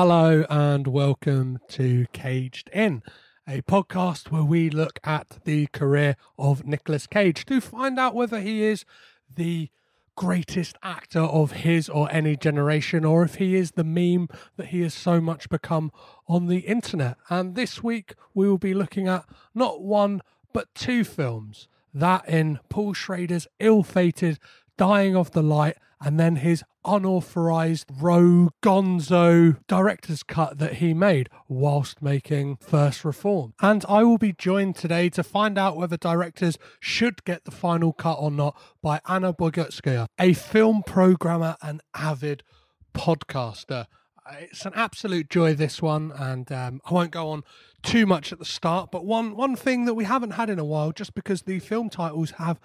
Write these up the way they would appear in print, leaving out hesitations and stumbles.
Hello and welcome to Caged In, a podcast where we look at the career of Nicolas Cage to find out whether he is the greatest actor of his or any generation, or if he is the meme that he has so much become on the internet. And this week we will be looking at not one but two films, that in Paul Schrader's ill-fated Dying of the Light and then his unauthorised rogue gonzo director's cut that he made whilst making First Reform. And I will be joined today to find out whether directors should get the final cut or not by Anna Bogutskaya, a film programmer and avid podcaster. It's an absolute joy, this one, and I won't go on too much at the start, but one thing that we haven't had in a while, just because the film titles have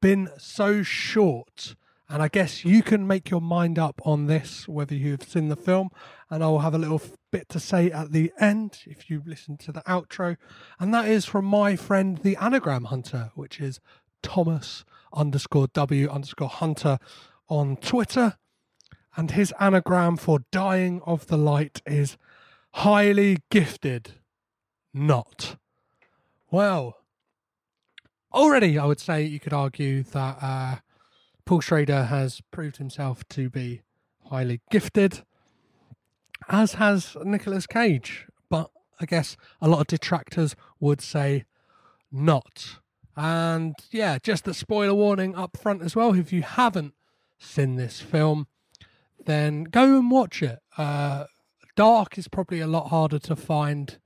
been so short. And I guess you can make your mind up on this, whether you've seen the film. And I will have a little bit to say at the end if you listen to the outro. And that is from my friend, the Anagram Hunter, which is Thomas_W_Hunter on Twitter. And his anagram for Dying of the Light is highly gifted, not. Well, already I would say you could argue that Paul Schrader has proved himself to be highly gifted, as has Nicolas Cage. But I guess a lot of detractors would say not. And yeah, just a spoiler warning up front as well. If you haven't seen this film, then go and watch it. Dark is probably a lot harder to find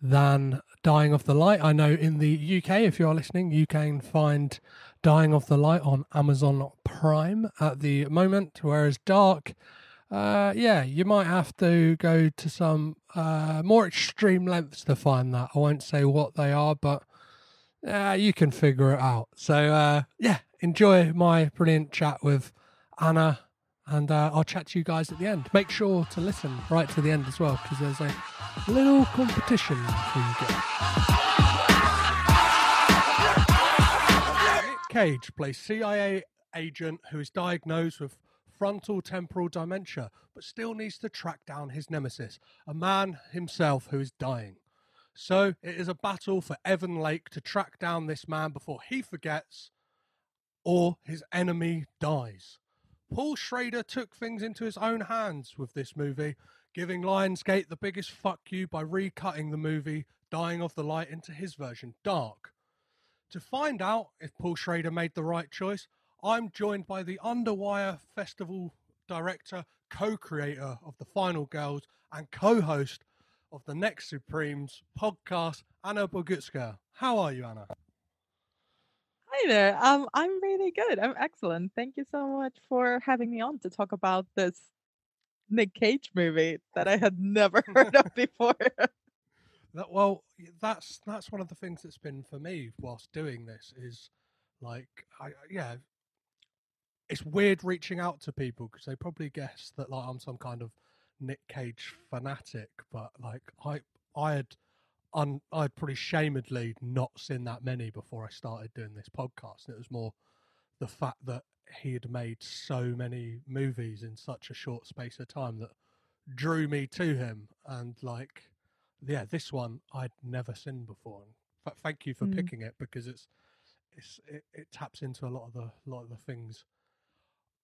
than Dying of the Light. I know in the UK, if you are listening, you can find Dying of the Light on Amazon Prime at the moment, whereas Dark, you might have to go to some more extreme lengths to find that. I won't say what they are, but you can figure it out. So enjoy my brilliant chat with Anna, and I'll chat to you guys at the end. Make sure to listen right to the end as well, because there's a little competition for you guys. Nick Cage plays CIA agent who is diagnosed with frontal temporal dementia, but still needs to track down his nemesis, a man himself who is dying. So it is a battle for Evan Lake to track down this man before he forgets or his enemy dies. Paul Schrader took things into his own hands with this movie, giving Lionsgate the biggest fuck you by recutting the movie Dying of the Light into his version, Dark. To find out if Paul Schrader made the right choice, I'm joined by the Underwire Festival director, co-creator of The Final Girls, and co-host of The Next Supremes podcast, Anna Bogutskaya. How are you, Anna? Hi there. I'm really good. I'm excellent. Thank you so much for having me on to talk about this Nick Cage movie that I had never heard of before. That's one of the things that's been for me whilst doing this is it's weird reaching out to people because they probably guess that I'm some kind of Nick Cage fanatic, but I'd pretty shamedly not seen that many before I started doing this podcast. And it was more the fact that he had made so many movies in such a short space of time that drew me to him. And this one I'd never seen before. But thank you for picking it, because it taps into a lot of the things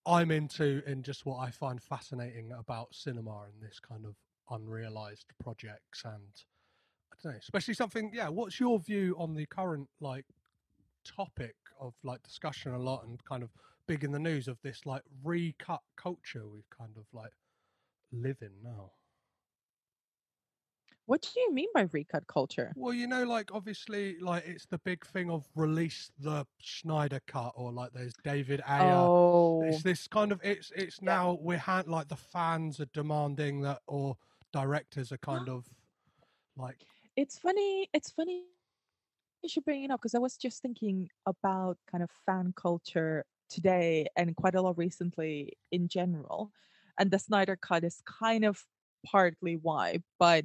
I'm into and just what I find fascinating about cinema and this kind of unrealized projects and. I don't know, especially something. Yeah, what's your view on the current topic of discussion a lot and kind of big in the news of this recut culture we've kind of live in now? What do you mean by recut culture? Well, obviously, it's the big thing of release the Snyder cut, or there's David Ayer. Oh. It's this kind of it's now we're the fans are demanding that, or directors are kind of. It's funny you should bring it up, because I was just thinking about kind of fan culture today and quite a lot recently in general, and the Snyder cut is kind of partly why, but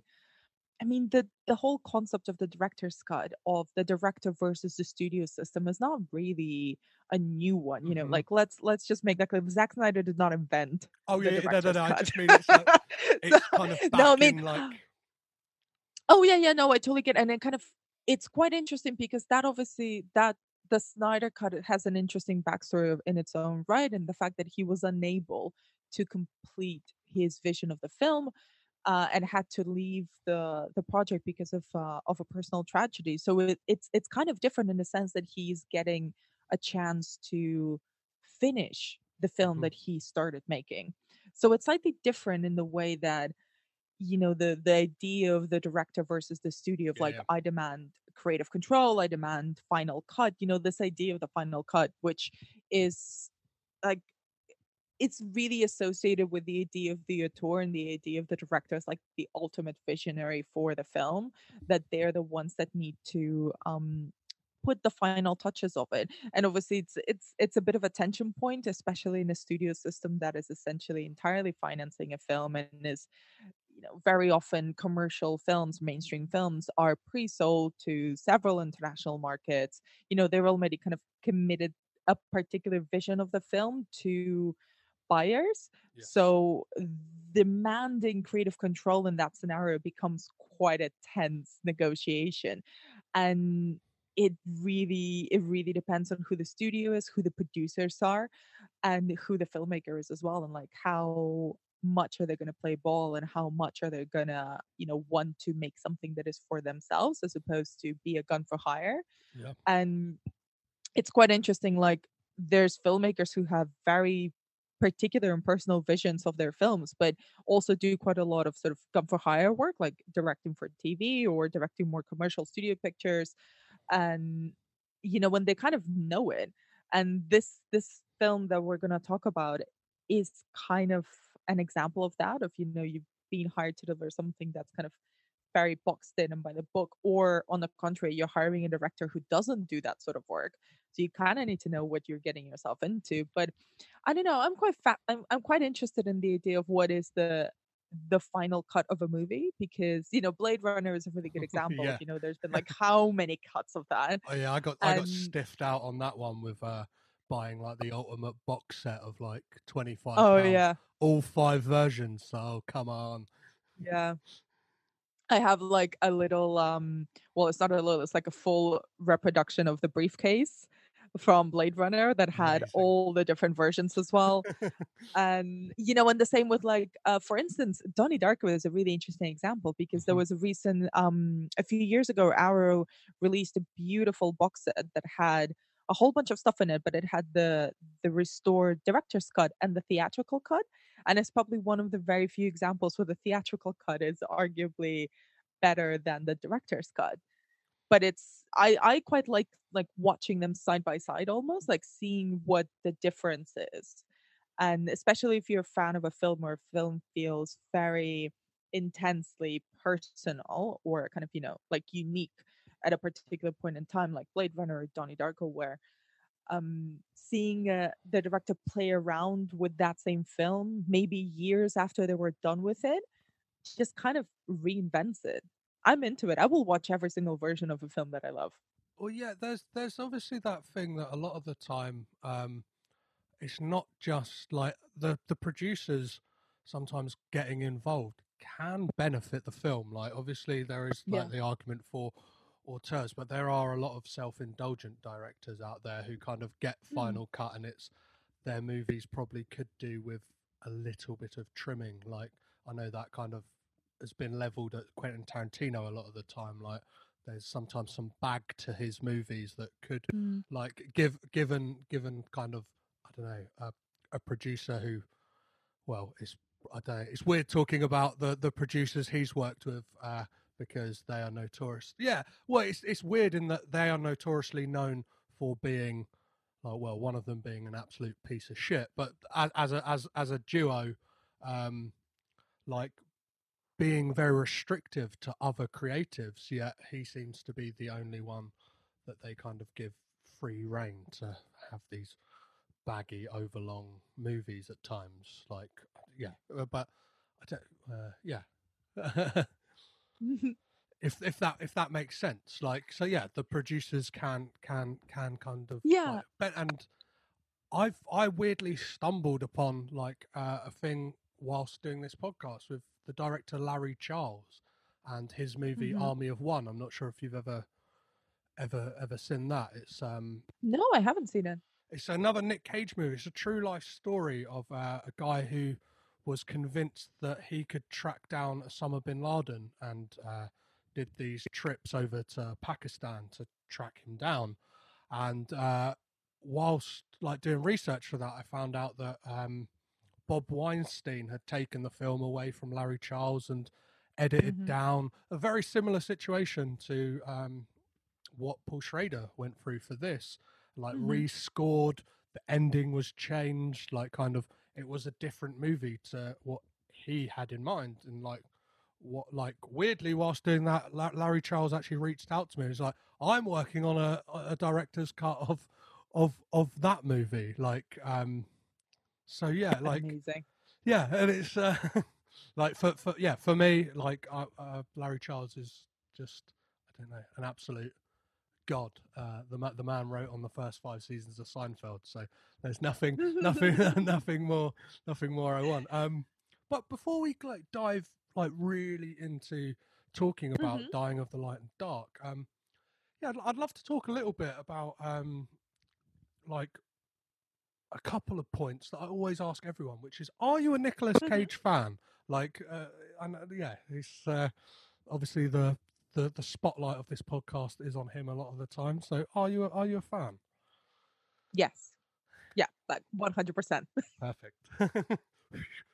I mean, the whole concept of the director's cut, of the director versus the studio system, is not really a new one. You know, like let's just make that clear. Zack Snyder did not invent. Oh yeah, no. I just mean it's like it's so, kind of back no, I mean, in like. Oh yeah, yeah. No, I totally get it. And it kind of it's quite interesting because that obviously that. The Snyder Cut has an interesting backstory in its own right, and the fact that he was unable to complete his vision of the film and had to leave the project because of a personal tragedy. So it's kind of different in the sense that he's getting a chance to finish the film that he started making. So it's slightly different in the way that, you know, the idea of the director versus the studio of I demand creative control, I demand final cut, you know, this idea of the final cut, which is like, it's really associated with the idea of the auteur and the idea of the director as like the ultimate visionary for the film, that they're the ones that need to put the final touches of it. And obviously it's a bit of a tension point, especially in a studio system that is essentially entirely financing a film and is, you know, very often commercial films, mainstream films, are pre-sold to several international markets. You know, they're already kind of committed a particular vision of the film to buyers. Yes. So demanding creative control in that scenario becomes quite a tense negotiation. And it really depends on who the studio is, who the producers are, and who the filmmaker is as well, and like how much are they going to play ball and how much are they going to, you know, want to make something that is for themselves as opposed to be a gun for hire. Yeah. And it's quite interesting, like there's filmmakers who have very particular and personal visions of their films, but also do quite a lot of sort of gun for hire work, like directing for TV or directing more commercial studio pictures. And, you know, when they kind of know it. And this film that we're going to talk about is kind of an example of that, of, you know, you've been hired to deliver something that's kind of very boxed in and by the book, or on the contrary, you're hiring a director who doesn't do that sort of work. So you kind of need to know what you're getting yourself into. But I don't know, I'm quite interested in the idea of what is the final cut of a movie, because, you know, Blade Runner is a really good example. Yeah. You know, there's been like how many cuts of that. Oh yeah, I got stiffed out on that one with buying like the ultimate box set of like 25. Oh yeah. All 5 versions, so come on. Yeah. I have like a little, well, it's not a little, it's like a full reproduction of the briefcase from Blade Runner that had all the different versions as well. And, you know, and the same with like, for instance, Donnie Darko is a really interesting example, because there was a recent, a few years ago, Arrow released a beautiful box set that had a whole bunch of stuff in it, but it had the restored director's cut and the theatrical cut. And it's probably one of the very few examples where the theatrical cut is arguably better than the director's cut. But it's I quite like watching them side by side, almost like seeing what the difference is. And especially if you're a fan of a film or a film feels very intensely personal or kind of, you know, like unique at a particular point in time, like Blade Runner or Donnie Darko, where seeing the director play around with that same film, maybe years after they were done with it, just kind of reinvents it. I'm into it. I will watch every single version of a film that I love. Well, yeah, there's obviously that thing that a lot of the time, it's not just like the producers sometimes getting involved can benefit the film. Like obviously there is like the argument for auteurs, but there are a lot of self-indulgent directors out there who kind of get final cut, and it's their movies probably could do with a little bit of trimming. Like I know that kind of has been leveled at Quentin Tarantino a lot of the time. Like there's sometimes some bag to his movies that could like given kind of, I don't know, a producer who, well, it's, I don't know, it's weird talking about the producers he's worked with, because they are notorious. Yeah, well, it's weird in that they are notoriously known for being, well, one of them being an absolute piece of shit. But as a duo, like being very restrictive to other creatives. Yet he seems to be the only one that they kind of give free rein to have these baggy, overlong movies at times. Like, yeah, but I don't. Yeah. if that makes sense. Like, so yeah, the producers can kind of, yeah. Like, and I weirdly stumbled upon like a thing whilst doing this podcast with the director Larry Charles and his movie Army of One. I'm not sure if you've ever seen that. It's no, I haven't seen it. It's another Nick Cage movie. It's a true life story of a guy who was convinced that he could track down Osama bin Laden and did these trips over to Pakistan to track him down. And whilst like doing research for that, I found out that Bob Weinstein had taken the film away from Larry Charles and edited down a very similar situation to what Paul Schrader went through for this. Like rescored, the ending was changed, like kind of it was a different movie to what he had in mind. And like what, like weirdly whilst doing that, Larry Charles actually reached out to me. He's like, I'm working on a director's cut of that movie. Like so yeah, like amazing. Yeah, and it's like for yeah, for me, like Larry Charles is just, I don't know, an absolute god. The man wrote on the first 5 seasons of Seinfeld, so there's nothing more I want. But before we like dive like really into talking about Dying of the Light and Dark, yeah, I'd love to talk a little bit about like a couple of points that I always ask everyone, which is, are you a Nicolas Cage fan? Like, and yeah, it's obviously the spotlight of this podcast is on him a lot of the time. So are you a fan? Yes. Yeah, like 100%. Perfect.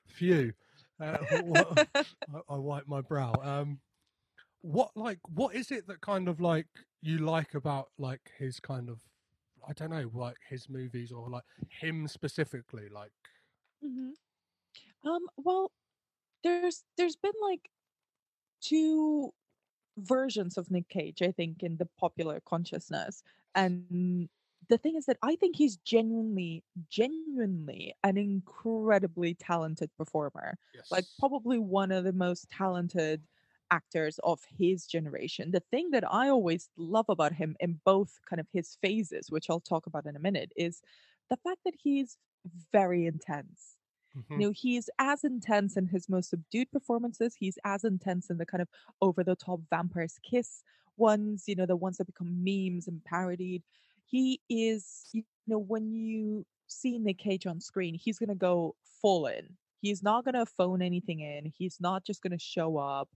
Phew. I wipe my brow. What is it that kind of like you like about like his kind of, I don't know, like his movies or like him specifically, like? Well, there's been like two versions of Nick Cage, I think, in the popular consciousness. And the thing is that I think he's genuinely an incredibly talented performer. Yes. Like probably one of the most talented actors of his generation. The thing that I always love about him in both kind of his phases, which I'll talk about in a minute, is the fact that he's very intense. You know, he is as intense in his most subdued performances. He's as intense in the kind of over-the-top Vampire's Kiss ones, you know, the ones that become memes and parodied. He is, you know, when you see Nick Cage on screen, he's going to go full in. He's not going to phone anything in. He's not just going to show up.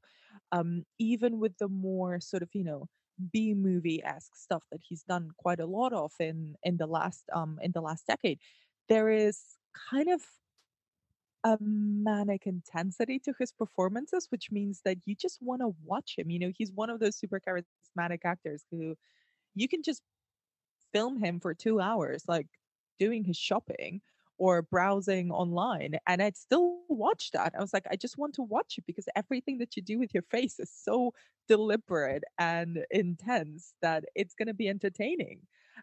Even with the more sort of, you know, B-movie-esque stuff that he's done quite a lot of in the last decade, there is kind of a manic intensity to his performances, which means that you just want to watch him. You know, he's one of those super charismatic actors who you can just film him for 2 hours, like doing his shopping or browsing online, and I'd still watch that. I was like, I just want to watch it because everything that you do with your face is so deliberate and intense that it's going to be entertaining.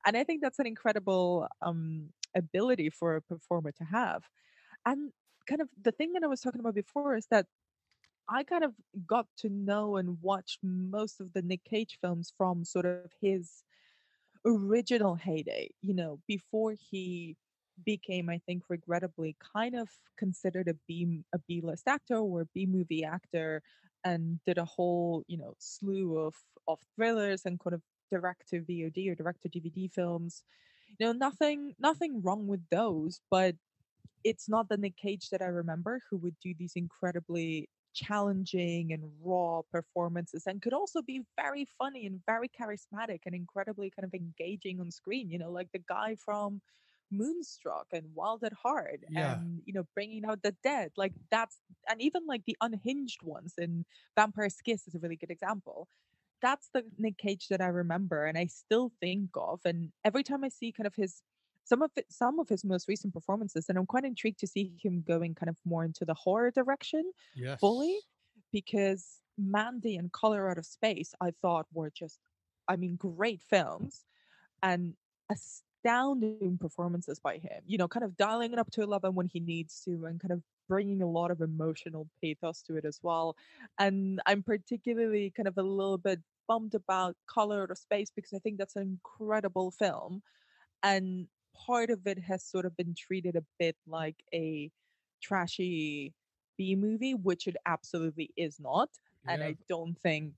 And I think that's an incredible ability for a performer to have. And kind of the thing that I was talking about before is that I kind of got to know and watch most of the Nick Cage films from sort of his original heyday, you know, before he became, I think, regrettably kind of considered a B-list actor or a B-movie actor, and did a whole, you know, slew of thrillers and kind of direct-to-VOD or direct-to-DVD films. You know, nothing wrong with those, but it's not the Nick Cage that I remember, who would do these incredibly challenging and raw performances and could also be very funny and very charismatic and incredibly kind of engaging on screen, you know, like the guy from Moonstruck and Wild at Heart and, you know, Bringing Out the Dead. Like that's, and even like the unhinged ones in Vampire's Kiss is a really good example. That's the Nick Cage that I remember and I still think of. And every time I see kind of his, some of his most recent performances, and I'm quite intrigued to see him going kind of more into the horror direction fully, because Mandy and Color Out of Space, I thought were just, I mean, great films and astounding performances by him, you know, kind of dialing it up to 11 when he needs to and kind of bringing a lot of emotional pathos to it as well. And I'm particularly kind of a little bit bummed about Color Out of Space, because I think that's an incredible film. And part of it has sort of been treated a bit like a trashy B-movie, which it absolutely is not. Yeah. And I don't think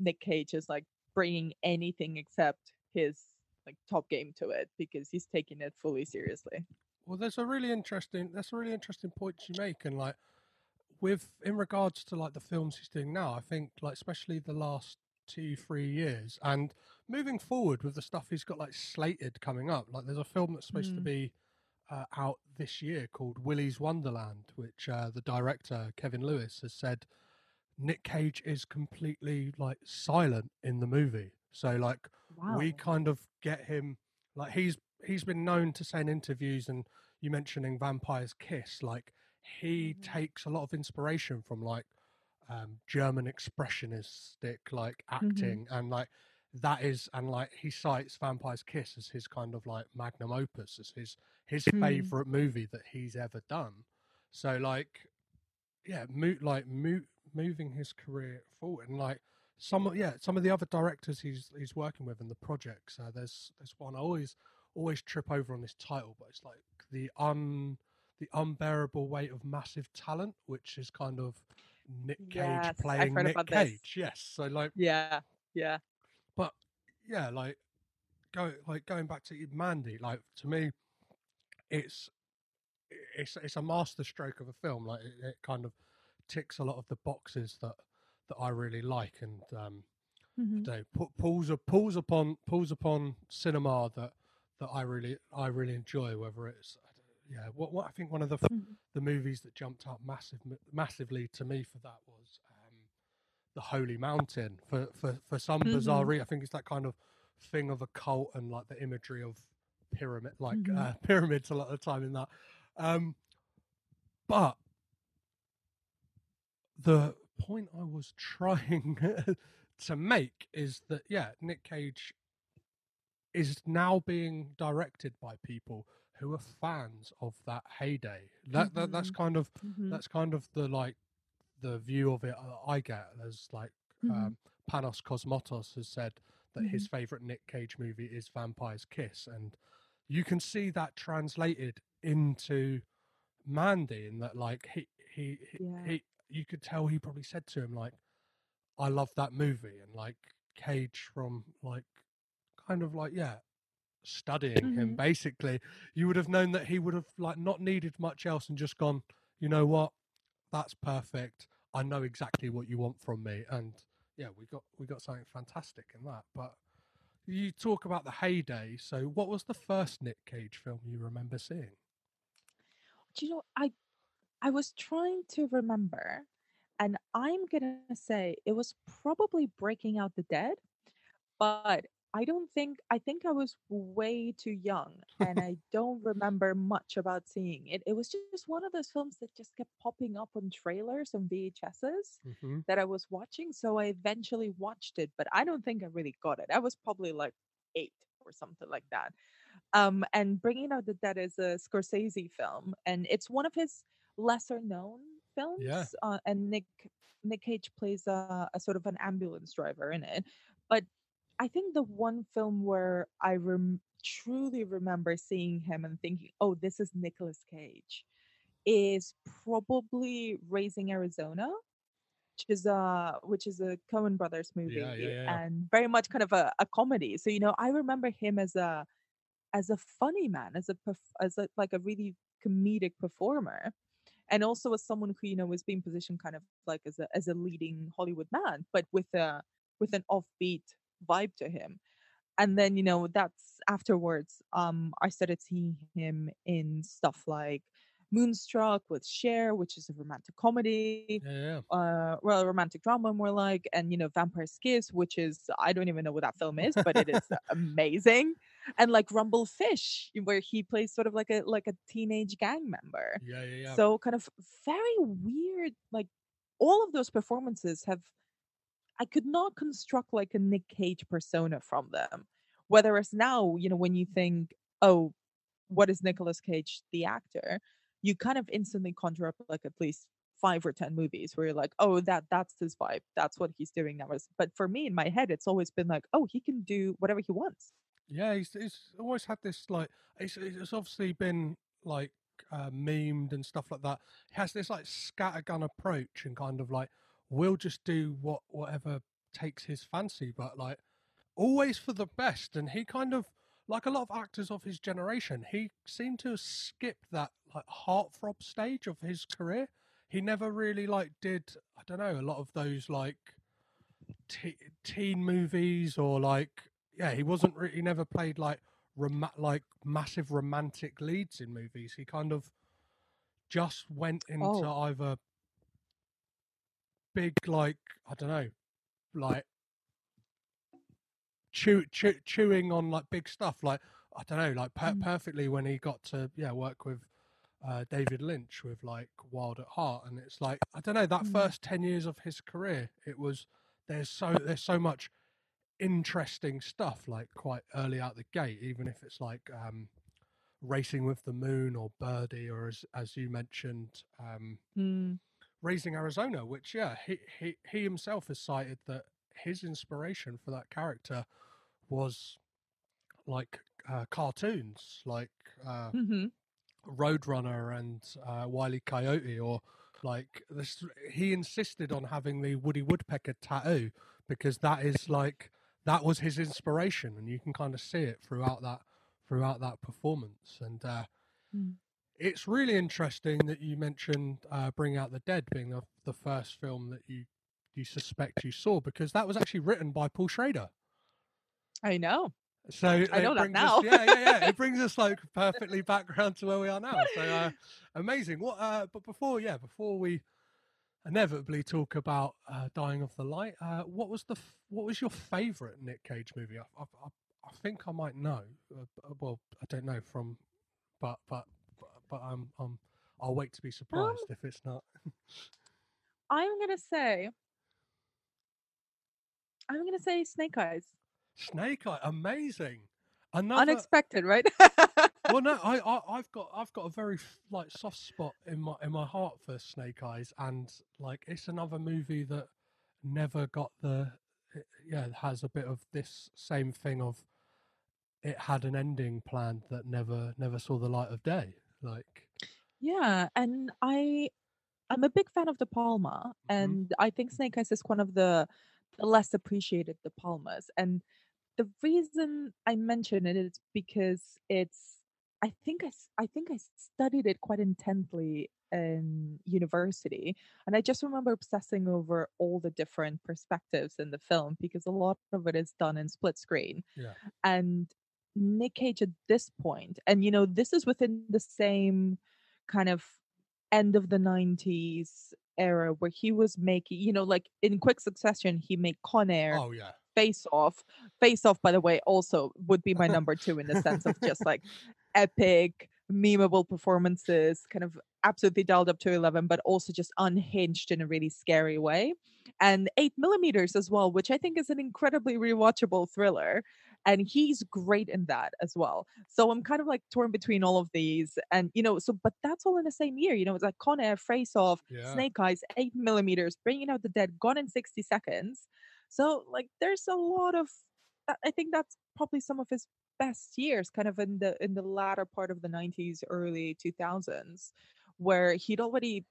Nick Cage is like bringing anything except his like top game to it, because he's taking it fully seriously. Well, that's a really interesting point you make, and like in regards to like the films he's doing now, I think like especially the last 2-3 years, and moving forward with the stuff he's got like slated coming up. Like there's a film that's supposed to be out this year called Willy's Wonderland, which the director Kevin Lewis has said Nick Cage is completely like silent in the movie. So like we kind of get him, like he's been known to say in interviews, and you mentioning Vampire's Kiss, like he takes a lot of inspiration from like German expressionistic like acting, and like that is, and like he cites Vampire's Kiss as his kind of like magnum opus, as his favorite movie that he's ever done. So like yeah, moving his career forward, and like some of the other directors he's working with in the projects. There's one I always trip over on this title, but it's like the Unbearable Weight of Massive Talent, which is kind of Nick Cage playing Nick Cage. This. Yes, so like yeah, but yeah, like going back to Mandy, like to me, it's a masterstroke of a film. Like it kind of ticks a lot of the boxes that I really like, and pulls upon cinema that I really enjoy. Whether it's I think one of the movies that jumped out massively to me for that was The Holy Mountain for some bizarre reason. I think it's that kind of thing of a cult and like the imagery of pyramids a lot of the time in that, but. The point I was trying to make is that, yeah, Nick Cage is now being directed by people who are fans of that heyday. That's kind of the like the view of it I get. There's like Panos Cosmatos has said that his favorite Nick Cage movie is Vampire's Kiss, and you can see that translated into Mandy, in that like he you could tell he probably said to him like, I love that movie, and like Cage from like kind of like studying him basically, you would have known that he would have like not needed much else and just gone, you know what, that's perfect, I know exactly what you want from me, and yeah, we got something fantastic in that. But you talk about the heyday, so what was the first Nick Cage film you remember seeing? Do you know, I was trying to remember, and I'm going to say it was probably Bringing Out the Dead, but I think I was way too young, and I don't remember much about seeing it. It was just one of those films that just kept popping up on trailers and VHSs that I was watching. So I eventually watched it, but I don't think I really got it. I was probably like 8 or something like that. And Bringing Out the Dead is a Scorsese film, and it's one of his lesser known films, and Nick Cage plays a sort of an ambulance driver in it. But I think the one film where I truly remember seeing him and thinking, oh, this is Nicolas Cage, is probably Raising Arizona, which is a Coen Brothers movie, and very much kind of a comedy. So, you know, I remember him as a funny man, as a like a really comedic performer. And also as someone who, you know, was being positioned kind of like as a leading Hollywood man, but with an offbeat vibe to him. And then, you know, that's afterwards, I started seeing him in stuff like Moonstruck with Cher, which is a romantic comedy, romantic drama more like, and, you know, Vampire's Kiss, which is, I don't even know what that film is, but it is amazing. And like Rumble Fish, where he plays sort of like a teenage gang member. Yeah. So kind of very weird. Like all of those performances I could not construct like a Nick Cage persona from them. Whereas now, you know, when you think, oh, what is Nicolas Cage, the actor? you kind of instantly conjure up like at least 5 or 10 movies where you're like, oh, that's his vibe, that's what he's doing now. But for me, in my head, it's always been like, oh, he can do whatever he wants. Yeah, he's always had this, like, it's obviously been like memed and stuff like that. He has this like scattergun approach and kind of like, we'll just do whatever takes his fancy, but like always for the best. And he kind of, like a lot of actors of his generation, he seemed to have skipped that like heartthrob stage of his career. He never really like did, I don't know, a lot of those like teen movies or like, yeah, he wasn't really, he never played like massive romantic leads in movies. He kind of just went into either big, like, I don't know, like chewing on like big stuff, like, I don't know, like perfectly when he got to work with David Lynch with like Wild at Heart. And it's like, I don't know, that first 10 years of his career, it was, there's so much interesting stuff like quite early out the gate, even if it's like Racing with the Moon or Birdie, or as you mentioned, Raising Arizona, which he himself has cited that his inspiration for that character was like cartoons like Roadrunner and Wile E. Coyote, or like this, he insisted on having the Woody Woodpecker tattoo because that is like, that was his inspiration, and you can kind of see it throughout that performance. And it's really interesting that you mentioned Bringing Out the Dead being the first film that you suspect you saw, because that was actually written by Paul Schrader. I know. So I know that now. It brings us like perfectly back around to where we are now. So amazing. What? But before we inevitably talk about Dying of the Light, what was your favourite Nick Cage movie? I think I might know. Well, I don't know from, but I'll wait to be surprised if it's not. I'm gonna say. Snake Eyes. Snake Eye, amazing. Another... Unexpected, right? Well, no, I've got a very like soft spot in my heart for Snake Eyes, and like it's another movie that never got has a bit of this same thing of it had an ending planned that never saw the light of day. Like, yeah, and I'm a big fan of De Palma, and I think Snake Eyes is one of the less appreciated De Palmas, and the reason I mention it is because it's, I think I studied it quite intently in university, and I just remember obsessing over all the different perspectives in the film because a lot of it is done in split screen. Yeah. And Nick Cage at this point, and this is within the same kind of end of the 90s era where he was making, like in quick succession, he made Con Air. Oh yeah. Face Off, by the way, also would be my number 2 in the sense of just like epic, memeable performances, kind of absolutely dialed up to 11, but also just unhinged in a really scary way. And 8mm as well, which I think is an incredibly rewatchable thriller. And he's great in that as well. So I'm kind of like torn between all of these. And, but that's all in the same year. It's like Con Air, Face Off, yeah. Snake Eyes, 8mm, Bringing Out the Dead, Gone in 60 Seconds. So like there's a lot of, I think that's probably some of his best years, kind of in the latter part of the 90s, early 2000s, where he'd already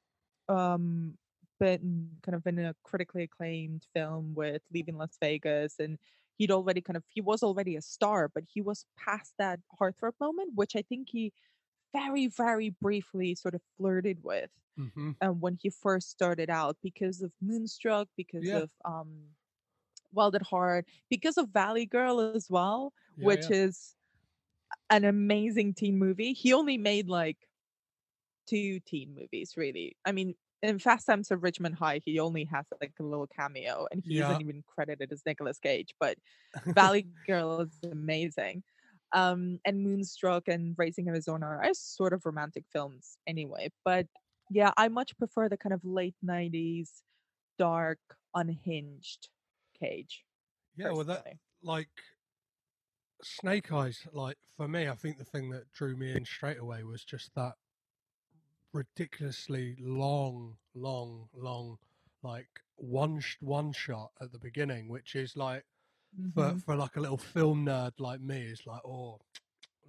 been kind of in a critically acclaimed film with Leaving Las Vegas, and he'd already he was already a star, but he was past that heartthrob moment, which I think he very, very briefly sort of flirted with when he first started out, because of Moonstruck, because of Wild at Heart, because of Valley Girl as well, is an amazing teen movie. He only made like 2 teen movies, really. I mean, in Fast Times at Ridgemont High, he only has like a little cameo, and he isn't even credited as Nicolas Cage, but Valley Girl is amazing. And Moonstruck and Raising Arizona are sort of romantic films anyway. But yeah, I much prefer the kind of late 90s, dark, unhinged Cage. Yeah, personally. Well, that like Snake Eyes, like for me, I think the thing that drew me in straight away was just that ridiculously long, like one shot at the beginning, which is like for like a little film nerd like me, is like, oh,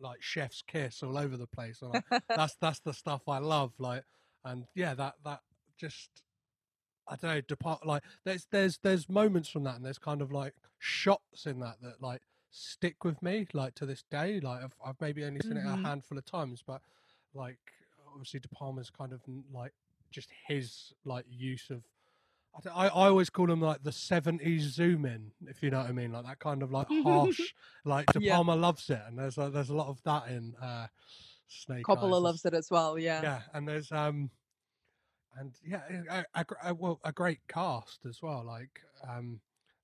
like chef's kiss all over the place. I'm like, that's the stuff I love. Like, and yeah, that just, I don't know, like there's moments from that, and there's kind of like shots in that like stick with me like to this day. Like I've maybe only seen it a handful of times, but like obviously De Palma's kind of like just his like use of, I always call him like the 70s zoom in, if you know what I mean, like that kind of like harsh, like De Palma loves it, and there's a lot of that in Snake Eyes. Coppola loves it as well, yeah, and there's and yeah, a great cast as well, like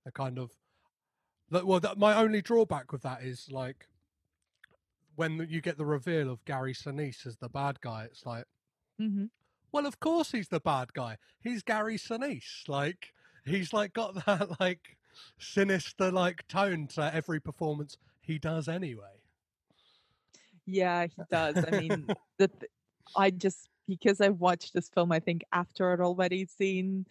the kind of, well, my only drawback with that is like when you get the reveal of Gary Sinise as the bad guy, it's like, well, of course he's the bad guy. He's Gary Sinise. Like he's like got that like sinister like tone to every performance he does anyway. Yeah, he does. I mean, because I've watched this film, I think after I'd already seen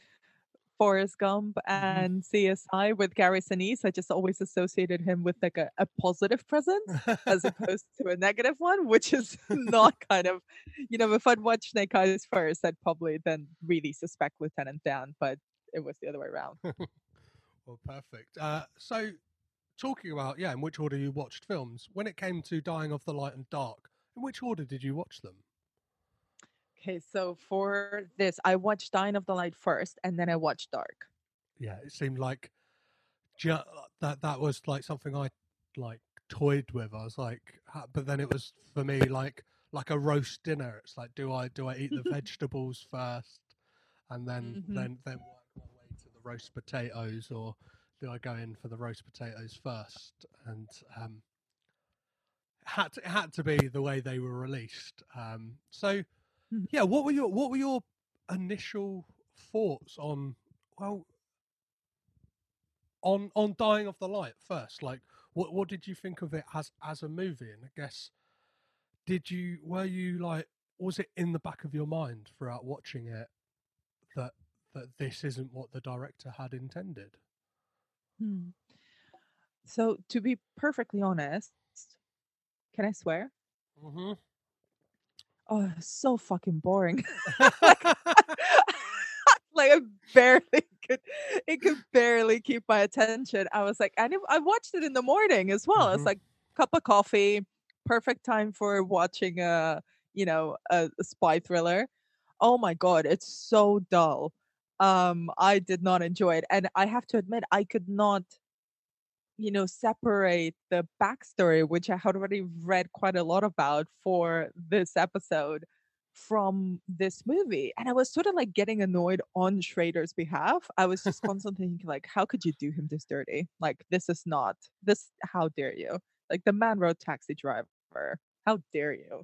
Forrest Gump and CSI with Gary Sinise, I just always associated him with like a positive presence as opposed to a negative one, which is not kind of, you know, if I'd watched Snake Eyes first, I'd probably then really suspect Lieutenant Dan, but it was the other way around. Well, perfect. So talking about, in which order you watched films, when it came to Dying of the Light and Dark, in which order did you watch them? Okay, so for this, I watched Dying of the Light first, and then I watched Dark. Yeah, it seemed like that was like something I like toyed with. I was like, but then it was for me like a roast dinner. It's like, do I eat the vegetables first, and then work my way to the roast potatoes, or do I go in for the roast potatoes first? And it had to be the way they were released. So. Yeah, what were your initial thoughts on Dying of the Light first? Like, what did you think of it as a movie? And I guess, were you like, was it in the back of your mind throughout watching it that this isn't what the director had intended? So to be perfectly honest, can I swear? Oh, so fucking boring. Like I barely could barely keep my attention. I was like, and I watched it in the morning as well. It's like cup of coffee, perfect time for watching a spy thriller. Oh my God, it's so dull. I did not enjoy it, and I have to admit, I could not, separate the backstory, which I had already read quite a lot about for this episode, from this movie. And I was sort of like getting annoyed on Schrader's behalf. I was just constantly thinking, like, how could you do him this dirty? Like, how dare you? Like, the man wrote Taxi Driver. How dare you?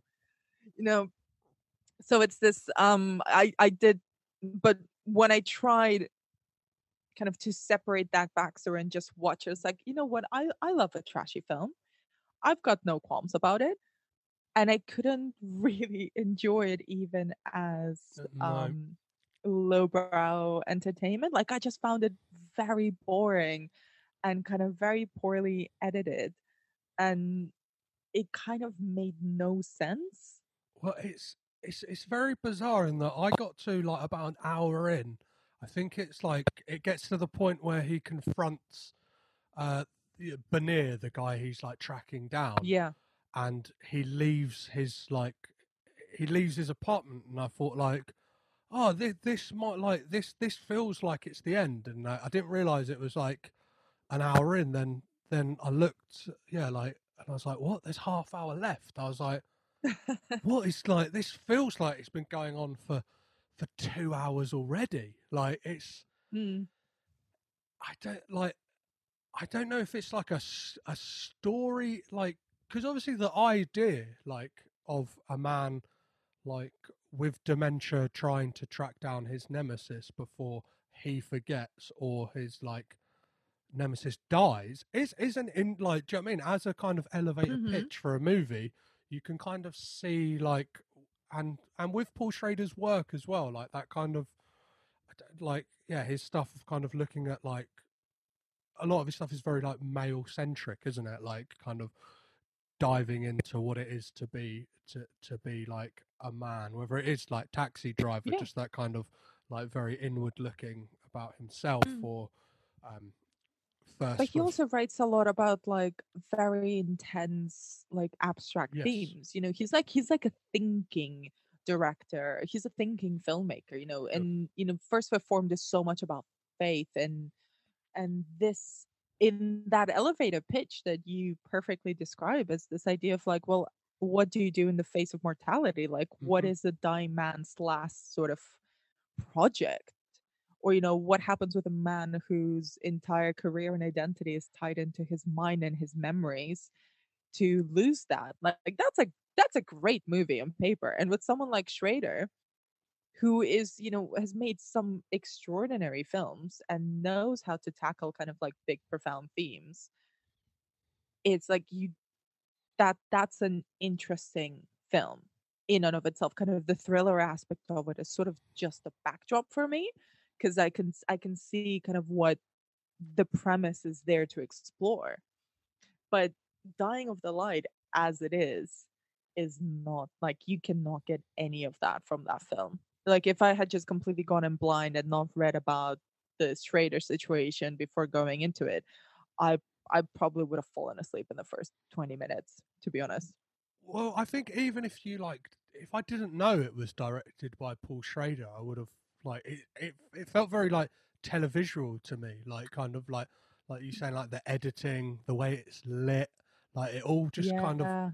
So it's this, but when I tried kind of to separate that backstory and just watch it, it's like, you know what, I love a trashy film. I've got no qualms about it, and I couldn't really enjoy it even as lowbrow entertainment. Like, I just found it very boring and kind of very poorly edited, and it kind of made no sense. Well, it's very bizarre in that I got to like about an hour in. I think it's like it gets to the point where he confronts Bonnier, the guy he's like tracking down. Yeah. And he leaves his apartment, and I thought like, oh, this might like this feels like it's the end, and I didn't realise it was like an hour in. Then I looked, and I was like, what? There's half hour left. I was like, what? It's like this feels like it's been going on for 2 hours already. Like it's I don't know if it's like a story, like, because obviously the idea like of a man like with dementia trying to track down his nemesis before he forgets, or his like nemesis dies, isn't in, like, do you know what I mean, as a kind of elevator pitch for a movie, you can kind of see like and with Paul Schrader's work as well, like that kind of, like, yeah, his stuff of kind of looking at, like, a lot of his stuff is very, like, male centric, isn't it? Like, kind of diving into what it is to be like a man, whether it is like Taxi Driver, yeah, just that kind of like very inward looking about himself, or first. But he also writes a lot about like very intense, like abstract themes. You know, he's like a thinking director. He's a thinking filmmaker. You know, and you know, First Wave Formed is so much about faith, and this, in that elevator pitch that you perfectly describe, as this idea of like, well, what do you do in the face of mortality? Like, what is a dying man's last sort of project? Or, you know, what happens with a man whose entire career and identity is tied into his mind and his memories, to lose that? Like that's a great movie on paper. And with someone like Schrader, who is, you know, has made some extraordinary films and knows how to tackle kind of like big, profound themes, it's like that's an interesting film in and of itself. Kind of the thriller aspect of it is sort of just a backdrop for me, because I can see kind of what the premise is there to explore. But Dying of the Light as it is not, like, you cannot get any of that from that film. Like, if I had just completely gone in blind and not read about the Schrader situation before going into it, I probably would have fallen asleep in the first 20 minutes, to be honest. Well, I think even if you, like, if I didn't know it was directed by Paul Schrader, I would have, like, it felt very, like, televisual to me. Like, kind of, like you saying, like, the editing, the way it's lit, like, it all just kind of...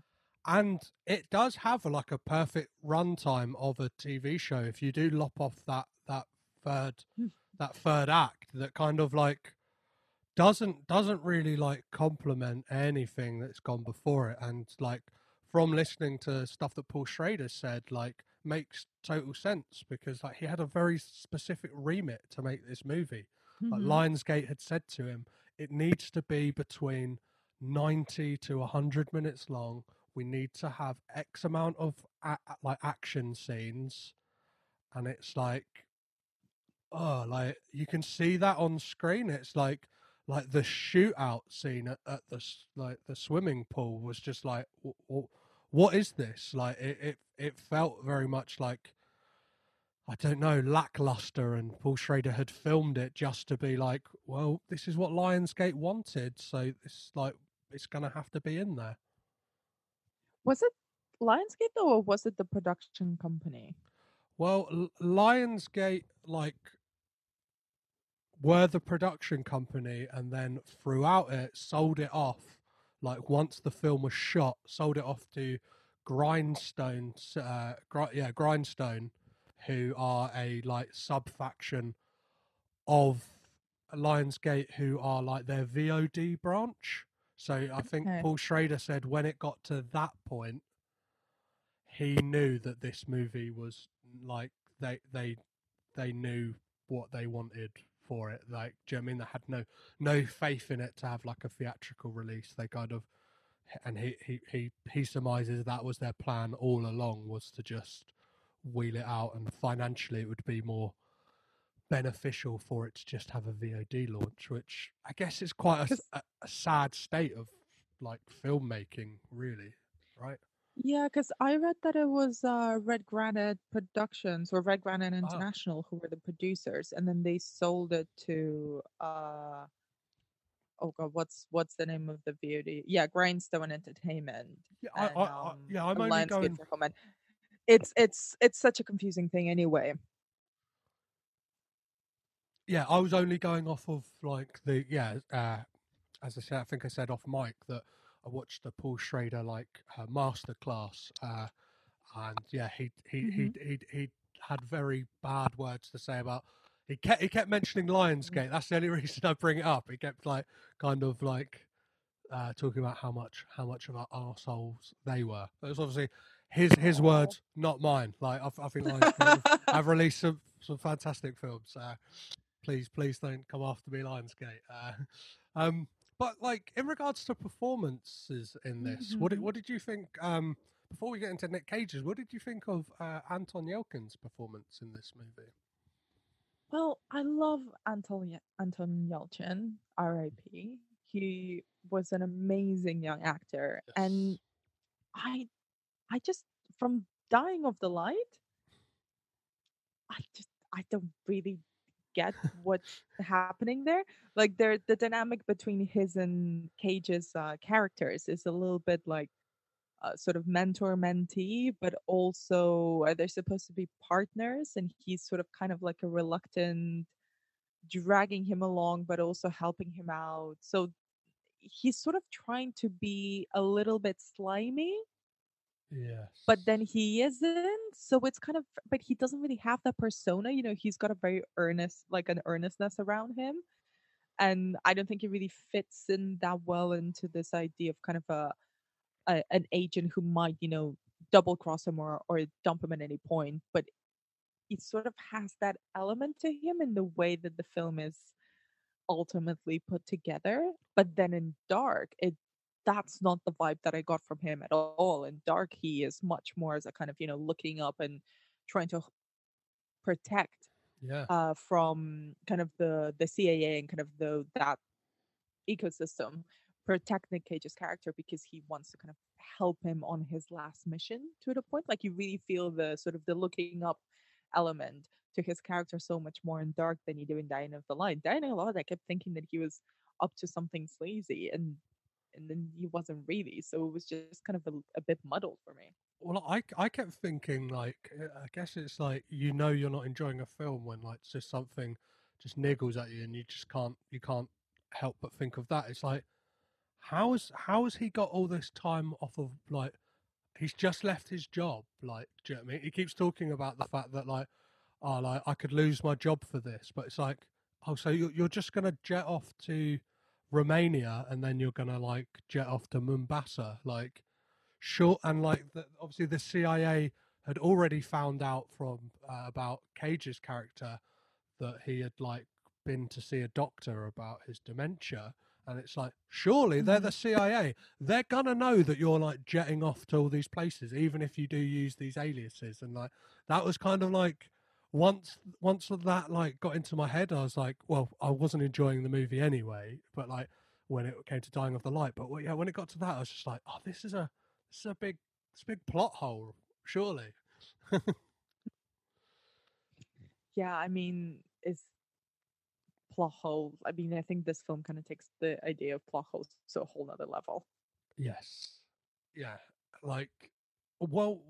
And it does have like a perfect runtime of a TV show. If you do lop off that third act, that kind of like doesn't really like complement anything that's gone before it. And like from listening to stuff that Paul Schrader said, like makes total sense, because like he had a very specific remit to make this movie. Like Lionsgate had said to him, it needs to be between 90 to 100 minutes long. We need to have X amount of like action scenes, and it's like, oh, like you can see that on screen. It's like the shootout scene at the like the swimming pool was just like, what is this? Like it felt very much like, I don't know, lackluster, and Paul Schrader had filmed it just to be like, well, this is what Lionsgate wanted, so it's like it's gonna have to be in there. Was it Lionsgate though, or was it the production company? Well, Lionsgate like were the production company, and then throughout it sold it off. Like once the film was shot, sold it off to Grindstone. Grindstone, who are a like sub faction of Lionsgate, who are like their VOD branch. So I think Paul Schrader said when it got to that point, he knew that this movie was like they knew what they wanted for it. Like, do you know what I mean? They had no faith in it to have like a theatrical release. They kind of, and he surmises that was their plan all along, was to just wheel it out, and financially it would be more beneficial for it to just have a VOD launch, which I guess is quite a sad state of like filmmaking, really, right? Yeah, because I read that it was Red Granite Productions or Red Granite International who were the producers, and then they sold it to what's the name of the VOD? Yeah, Grindstone Entertainment. Yeah, and, I'm only going for comment. It's such a confusing thing, anyway. Yeah, I was only going off of like the as I said, I think I said off mic that I watched the Paul Schrader like masterclass, and yeah, he had very bad words to say about. He kept mentioning Lionsgate. That's the only reason I bring it up. He kept like kind of like talking about how much of our arseholes they were. It was obviously his words, not mine. Like I think Lionsgate have released some fantastic films. Please don't come after me, Lionsgate. But like in regards to performances in this, what did you think? Before we get into Nick Cage's, what did you think of Anton Yelkin's performance in this movie? Well, I love Anton Yelchin, R.I.P. He was an amazing young actor. Yes. And I just, from Dying of the Light, I don't really get what's happening there. Like, the dynamic between his and Cage's characters is a little bit like sort of mentor-mentee, but also are they supposed to be partners? And he's sort of kind of like a reluctant, dragging him along, but also helping him out. So he's sort of trying to be a little bit slimy. Yeah. But then he isn't. So it's kind of, but he doesn't really have that persona. You know, he's got a very earnest, like an earnestness around him. And I don't think it really fits in that well into this idea of kind of an agent who might, you know, double cross him or dump him at any point. But it sort of has that element to him in the way that the film is ultimately put together. But then in Dark, that's not the vibe that I got from him at all. In Dark, he is much more as a kind of, you know, looking up and trying to protect from kind of the CIA and kind of that ecosystem. Protect Nick Cage's character because he wants to kind of help him on his last mission to the point. Like, you really feel the sort of the looking up element to his character so much more in Dark than you do in Dying of the Light. Dying of the Light, I kept thinking that he was up to something sleazy, and then he wasn't really. So it was just kind of a bit muddled for me. Well, I kept thinking, like, I guess it's like, you know, you're not enjoying a film when, like, it's just something just niggles at you and you just can't help but think of that. It's like, how has he got all this time off of, like, he's just left his job, like, do you know what I mean? He keeps talking about the fact that, like, oh, like, I could lose my job for this, but it's like, oh, so you're just going to jet off to Romania and then you're going to, like, jet off to Mombasa, like, sure. And, like, obviously the CIA had already found out from about Cage's character that he had, like, been to see a doctor about his dementia. And it's like, surely they're the CIA. They're going to know that you're, like, jetting off to all these places, even if you do use these aliases. And, like, that was kind of, like, once that, like, got into my head, I was like, well, I wasn't enjoying the movie anyway. But, like, when it came to Dying of the Light. But, well, yeah, when it got to that, I was just like, oh, this is a big plot hole, surely. Yeah, I mean, it's... plot hole. I mean, I think this film kind of takes the idea of plot holes to a whole nother level. Yes. Yeah. Like, well,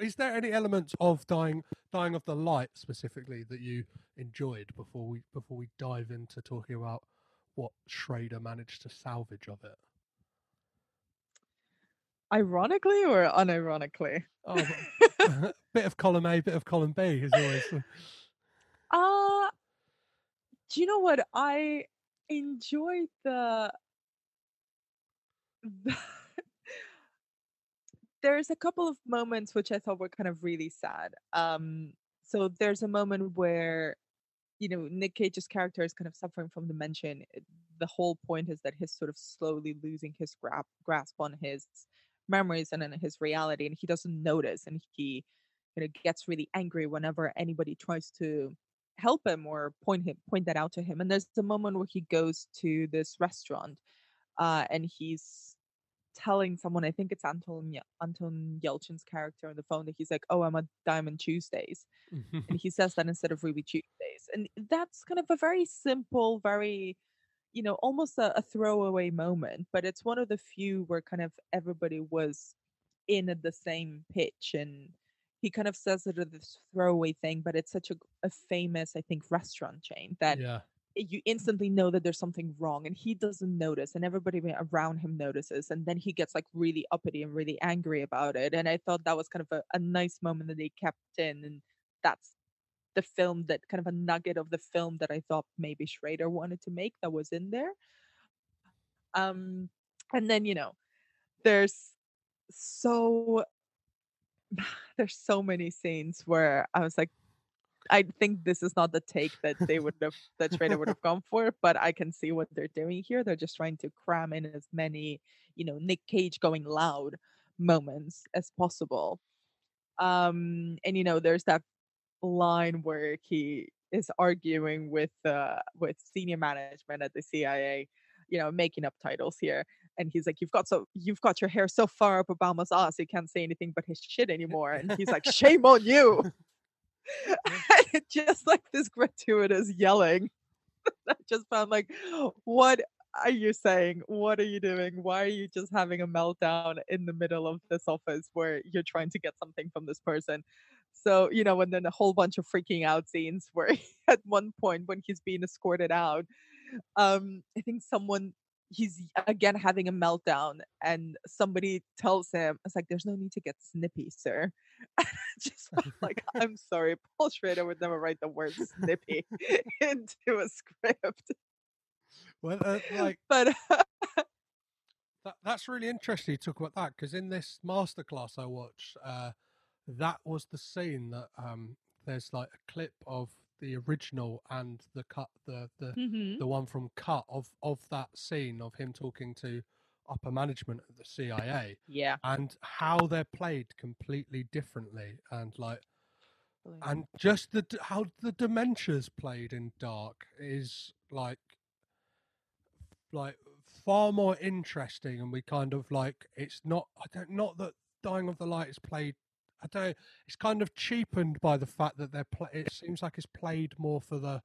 is there any elements of Dying of the Light specifically that you enjoyed before we dive into talking about what Schrader managed to salvage of it? Ironically or unironically? Oh, bit of column A, bit of column B is always. Do you know what? I enjoyed the there's a couple of moments which I thought were kind of really sad. So there's a moment where, you know, Nick Cage's character is kind of suffering from dementia. The whole point is that he's sort of slowly losing his grasp on his memories and on his reality, and he doesn't notice, and he, you know, gets really angry whenever anybody tries to help him or point that out to him. And there's the moment where he goes to this restaurant and he's telling someone, I think it's Anton Yelchin's character on the phone, that he's like, oh, I'm at Diamond Tuesdays. And he says that instead of Ruby Tuesdays. And that's kind of a very simple, very, you know, almost a throwaway moment, but it's one of the few where kind of everybody was in at the same pitch. And he kind of says it as this throwaway thing, but it's such a famous, I think, restaurant chain that you instantly know that there's something wrong, and he doesn't notice, and everybody around him notices, and then he gets, like, really uppity and really angry about it. And I thought that was kind of a nice moment that they kept in, and that's the film, that kind of a nugget of the film that I thought maybe Schrader wanted to make that was in there. And then, you know, there's so many scenes where I was like, I think this is not the take that Schrader would have gone for, but I can see what they're doing here. They're just trying to cram in as many, you know, Nick Cage going loud moments as possible. And you know, there's that line where he is arguing with senior management at the CIA, you know, making up titles here, and he's like, you've got your hair so far up Obama's ass you can't say anything but his shit anymore, and he's like, shame on you. And just like this gratuitous yelling, I just found like, what are you saying? What are you doing? Why are you just having a meltdown in the middle of this office where you're trying to get something from this person? So, you know, and then a whole bunch of freaking out scenes where at one point when he's being escorted out, I think he's again having a meltdown, and somebody tells him, it's like, there's no need to get snippy, sir. Just like, I'm sorry, Paul Schrader would never write the word snippy into a script. Well, that's really interesting you talk about that, because in this masterclass I watched, that was the scene that there's like a clip of the original and the cut, the one from cut of that scene of him talking to upper management at the CIA. Yeah, and how they're played completely differently, and like, and just how the dementia's played in Dark is like far more interesting, and we kind of like, it's not, I don't, not that Dying of the Light is played, I don't know, it's kind of cheapened by the fact that it seems like it's played more for the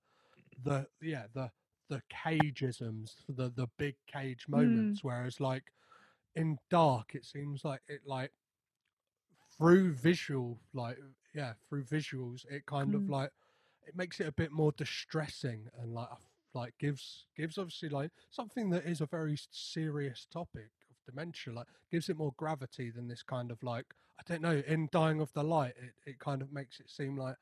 Cage-isms, for the big Cage moments, whereas like in Dark it seems like it, like through visuals it kind of like, it makes it a bit more distressing, and like gives obviously like something that is a very serious topic of dementia, like gives it more gravity than this kind of like, I don't know, in Dying of the Light it kind of makes it seem like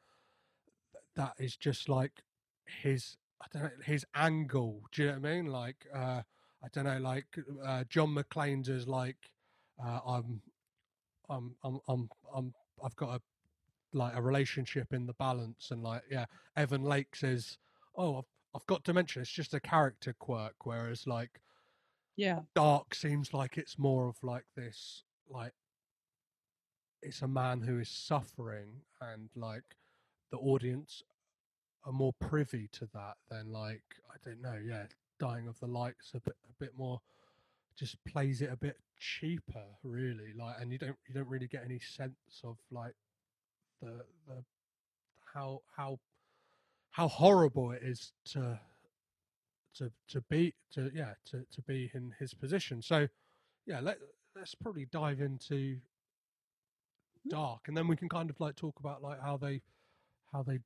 that is just like his, I don't know, his angle, do you know what I mean? Like I don't know, like John McClane's is like I've got a relationship in the balance, and like, yeah, Evan Lake says, oh, I've got dementia, it's just a character quirk, whereas like, yeah, Dark seems like it's more of like this, like it's a man who is suffering, and like the audience are more privy to that than like, I don't know, yeah, Dying of the Light's a bit more, just plays it a bit cheaper really, like, and you don't really get any sense of like the how horrible it is to be in his position. So yeah, let's probably dive into Dark, and then we can kind of like talk about like how they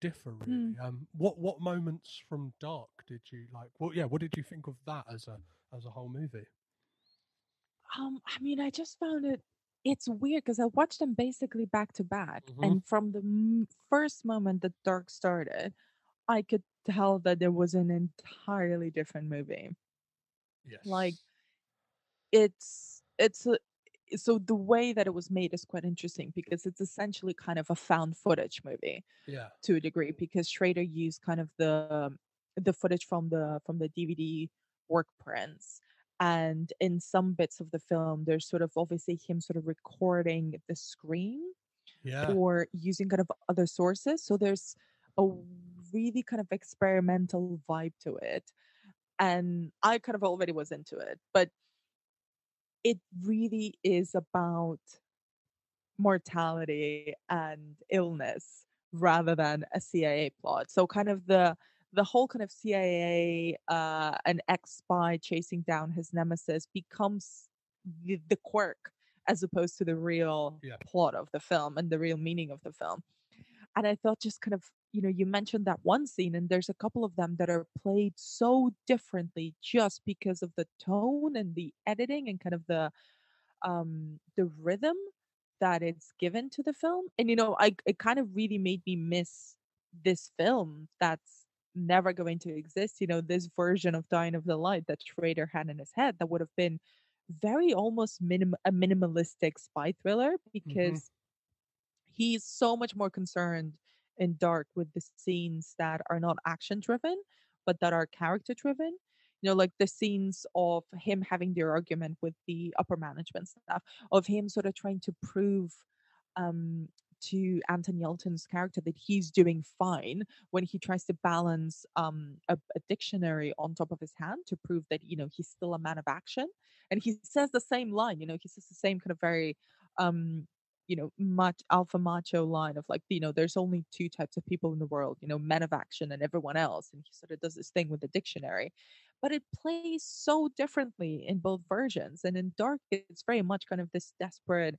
differ really. What moments from Dark did you like? What did you think of that as a whole movie? I mean, I just found it, it's weird because I watched them basically back to back, and from the first moment that Dark started, I could tell that there was an entirely different movie. Yes. Like so the way that it was made is quite interesting because it's essentially kind of a found footage movie. Yeah. To a degree, because Schrader used kind of the footage from the DVD work prints, and in some bits of the film there's sort of obviously him sort of recording the screen, yeah, or using kind of other sources. So there's a really kind of experimental vibe to it, and I kind of already was into it, but it really is about mortality and illness rather than a CIA plot. So kind of the whole kind of CIA an ex-spy chasing down his nemesis becomes the quirk as opposed to the real plot of the film and the real meaning of the film. And I thought, just kind of, you know, you mentioned that one scene, and there's a couple of them that are played so differently just because of the tone and the editing and kind of the rhythm that it's given to the film. And, you know, it kind of really made me miss this film that's never going to exist. You know, this version of Dying of the Light that Schrader had in his head that would have been very almost a minimalistic spy thriller, because he's so much more concerned in Dark with the scenes that are not action driven, but that are character driven. you know, like the scenes of him having their argument with the upper management staff, of him sort of trying to prove to Anton Yelchin's character that he's doing fine when he tries to balance a dictionary on top of his hand to prove that, you know, he's still a man of action. And he says the same line, you know, he says the same kind of very, you know, much alpha macho line of like, you know, there's only two types of people in the world, you know, men of action and everyone else. And he sort of does this thing with the dictionary. But it plays so differently in both versions. And in Dark, it's very much kind of this desperate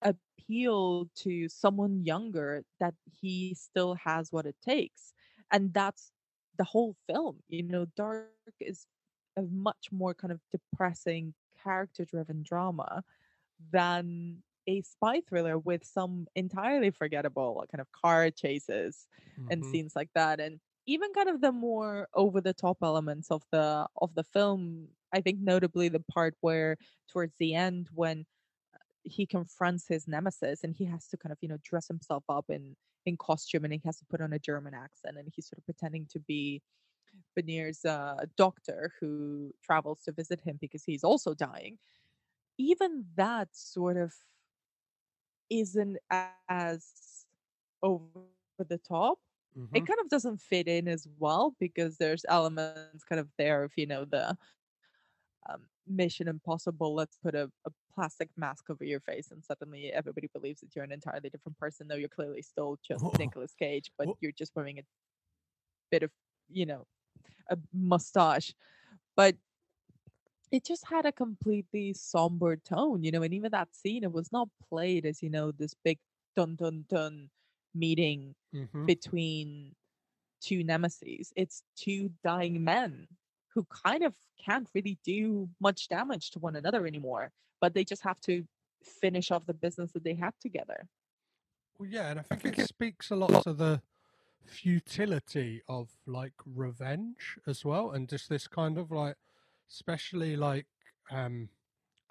appeal to someone younger that he still has what it takes. And that's the whole film. You know, Dark is a much more kind of depressing, character-driven drama than a spy thriller with some entirely forgettable kind of car chases and scenes like that. And even kind of the more over-the-top elements of the film, I think notably the part where towards the end when he confronts his nemesis and he has to kind of, you know, dress himself up in costume and he has to put on a German accent and he's sort of pretending to be Bonnier's doctor who travels to visit him because he's also dying. Even that sort of isn't as over the top. It kind of doesn't fit in as well because there's elements kind of there of, you know, the Mission Impossible, let's put a plastic mask over your face and suddenly everybody believes that you're an entirely different person, though you're clearly still just Nicolas Cage, but you're just wearing a bit of, you know, a mustache. But it just had a completely somber tone, you know, and even that scene, it was not played as, you know, this big dun-dun-dun meeting between two nemeses. It's two dying men who kind of can't really do much damage to one another anymore, but they just have to finish off the business that they had together. Well, yeah, and I think it speaks a lot to the futility of, like, revenge as well, and just this kind of, like, especially like I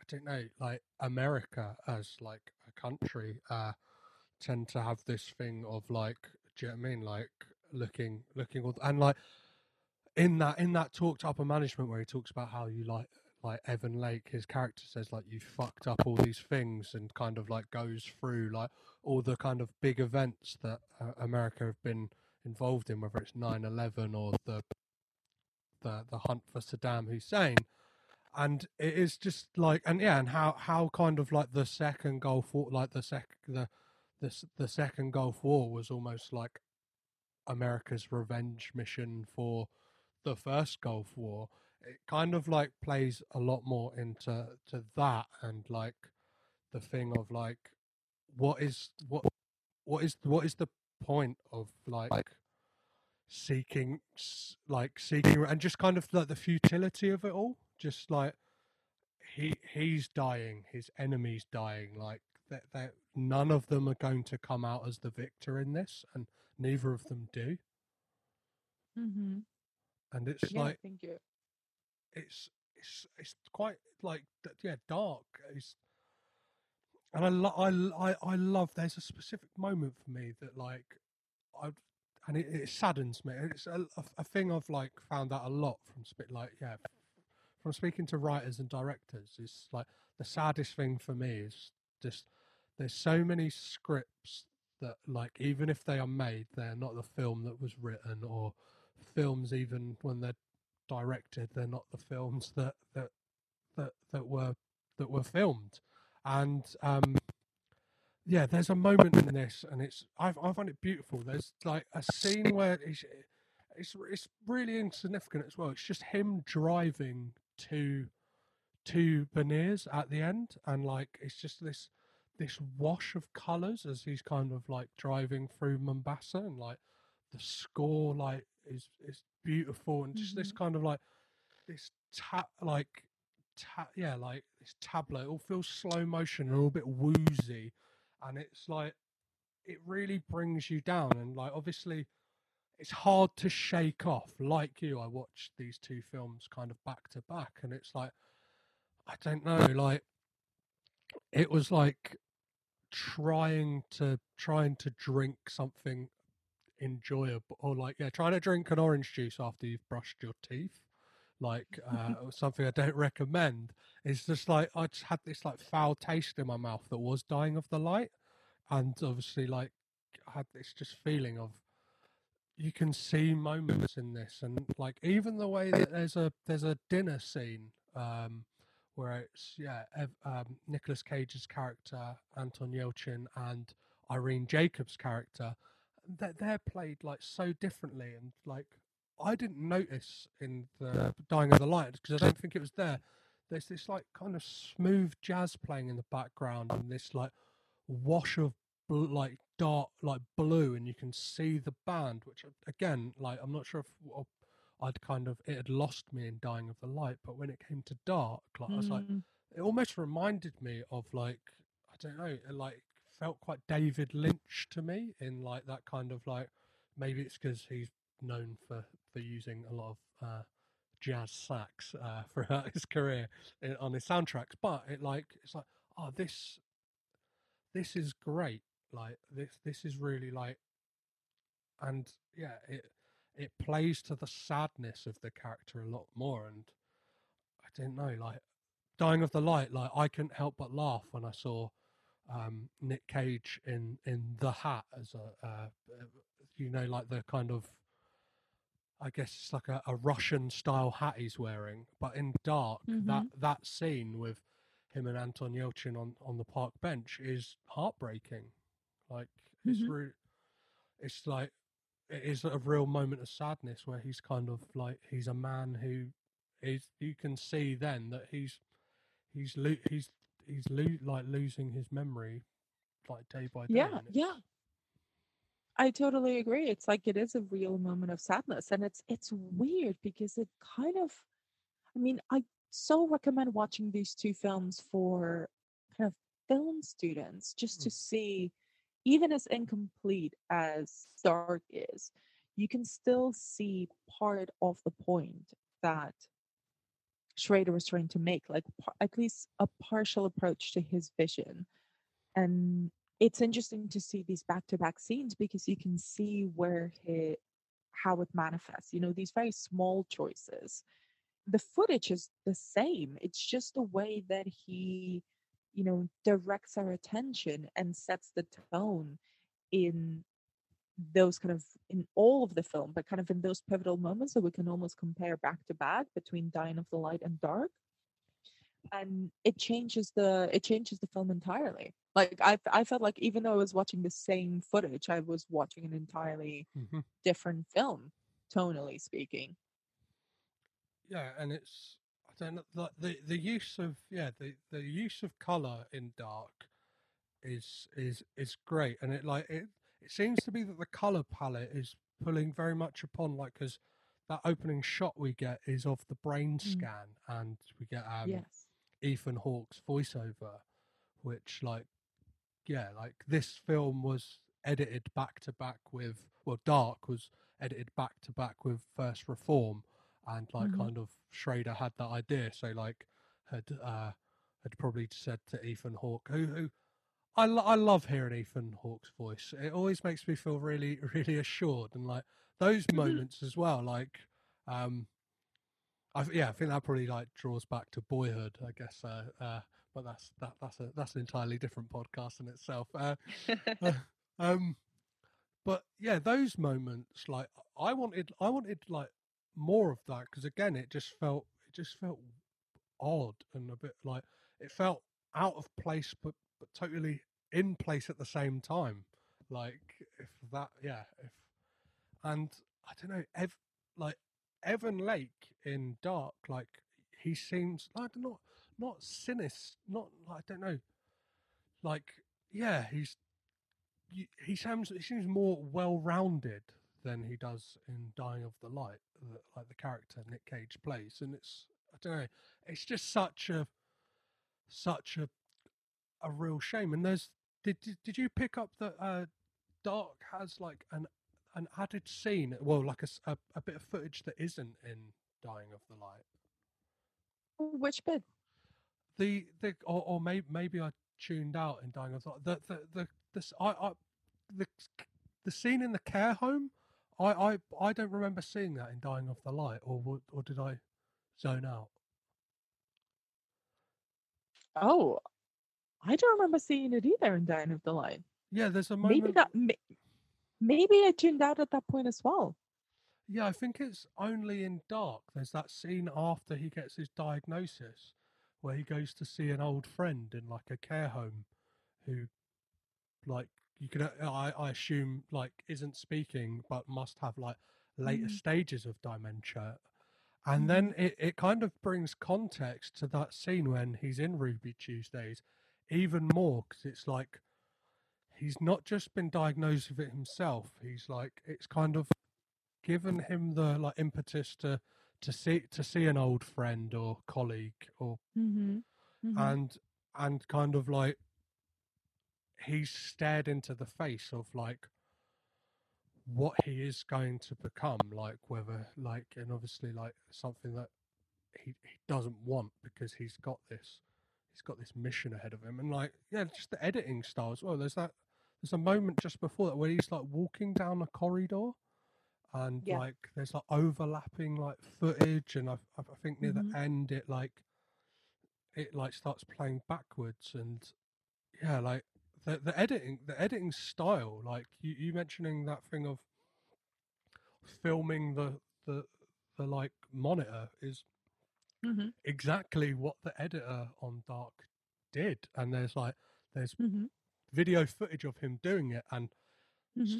don't know, like America as like a country tend to have this thing of like, do you know what I mean, like looking all and like in that talk to upper management where he talks about how you like Evan Lake, his character says like you fucked up all these things and kind of like goes through like all the kind of big events that America have been involved in, whether it's 9/11 or the hunt for Saddam Hussein. And it is just like, and yeah, and how kind of like the second Gulf War, like the second Gulf War was almost like America's revenge mission for the first Gulf War. It kind of like plays a lot more into that, and like the thing of like what is the point of like seeking and just kind of like the futility of it all, just like he's dying, his enemy's dying, like that none of them are going to come out as the victor in this, and neither of them do. And it's like it's quite like, yeah, Dark is, and I love, there's a specific moment for me that like and it saddens me. It's a thing I've like found out a lot from speaking to writers and directors. It's like the saddest thing for me is just there's so many scripts that like, even if they are made, they're not the film that was written, or films even when they're directed, they're not the films that were filmed. And yeah, there's a moment in this, and it's I find it beautiful. There's like a scene where it's really insignificant as well. It's just him driving to Bonnier's at the end, and like it's just this wash of colours as he's kind of like driving through Mombasa, and like the score like is beautiful, and just this kind of like like this tableau. It all feels slow motion and a little bit woozy. And it's like, it really brings you down. And like, obviously, it's hard to shake off. Like you, I watched these two films kind of back to back. And it's like, I don't know, like, it was like trying to drink something enjoyable, or like, yeah, trying to drink an orange juice after you've brushed your teeth. like or something I don't recommend, is just like I just had this like foul taste in my mouth that was Dying of the Light, and obviously like I had this just feeling of you can see moments in this, and like even the way that there's a dinner scene where it's Nicolas Cage's character, Anton Yelchin, and Irene Jacobs' character, that they're played like so differently, and like I didn't notice in the Dying of the Light because I don't think it was there. There's this like kind of smooth jazz playing in the background, and this like wash of like dark like blue, and you can see the band, which again like I'm not sure if it had lost me in Dying of the Light, but when it came to Dark, like I was like, it almost reminded me of like, I don't know, it like felt quite David Lynch to me in like that kind of like, maybe it's because he's known for using a lot of jazz sax throughout his career on his soundtracks, but it's like oh, this is great, like this is really like, and yeah, it plays to the sadness of the character a lot more, and I didn't know, like Dying of the Light, like I couldn't help but laugh when I saw Nick Cage in The Hat as a you know, like the kind of, I guess it's like a Russian style hat he's wearing, but in Dark, that scene with him and Anton Yelchin on the park bench is heartbreaking. Like it's like, it is a real moment of sadness where he's kind of like, he's a man who is, you can see then that he's losing his memory like day by day. Yeah, yeah. I totally agree. It's like, it is a real moment of sadness, and it's weird because it kind of, I mean, I so recommend watching these two films for kind of film students, just to see, even as incomplete as Dark is, you can still see part of the point that Schrader was trying to make, like at least a partial approach to his vision. And it's interesting to see these back-to-back scenes because you can see how it manifests, you know, these very small choices. The footage is the same. It's just the way that he, you know, directs our attention and sets the tone in those kind of, in all of the film, but kind of in those pivotal moments that we can almost compare back to back between Dying of the Light and Dark, and it changes the film entirely. Like I felt like even though I was watching the same footage, I was watching an entirely different film, tonally speaking. Yeah, and it's, I don't know, like the use of the use of color in Dark is great, and it like it seems to be that the color palette is pulling very much upon, like, because that opening shot we get is of the brain scan, and we get Ethan Hawke's voiceover, which like this film was edited back to back with, well, Dark was edited back to back with First Reform, and like kind of Schrader had that idea, so like had probably said to Ethan Hawke, who I love hearing Ethan Hawke's voice. It always makes me feel really, really assured, and like those moments as well. Like, I think that probably like draws back to Boyhood, I guess. But that's an entirely different podcast in itself. But yeah, those moments, like I wanted like more of that, because again, it just felt odd and a bit like it felt out of place, but totally in place at the same time. Like and I don't know, like Evan Lake in Dark, like he seems like not sinister, not, I don't know, like, yeah, he seems more well-rounded than he does in Dying of the Light, like the character Nick Cage plays. And it's, I don't know, it's just such a real shame. And there's, did you pick up that Dark has like an added scene, well, like a bit of footage that isn't in Dying of the Light? Which bit? The or maybe I tuned out in Dying of the Light. The scene in the care home, I don't remember seeing that in Dying of the Light, or did I Zone Out? Oh, I don't remember seeing it either in Dying of the Light. Yeah, there's a moment. Maybe I tuned out at that point as well. Yeah, I think it's only in Dark. There's that scene after he gets his diagnosis where he goes to see an old friend in like a care home who, like, you can, I assume, like, isn't speaking but must have like later stages of dementia. And then it kind of brings context to that scene when he's in Ruby Tuesdays even more, because it's like he's not just been diagnosed with it himself. He's like, it's kind of given him the like impetus to see an old friend or colleague or and kind of like he's stared into the face of like what he is going to become, like whether like, and obviously like something that he doesn't want, because he's got this mission ahead of him. And like, yeah, just the editing style as well. There's a moment just before that where he's like walking down a corridor and like there's like overlapping like footage, and I think near the end it starts playing backwards. And yeah, like the editing style, like you mentioning that thing of filming the like monitor is exactly what the editor on Dark did. And there's video footage of him doing it, and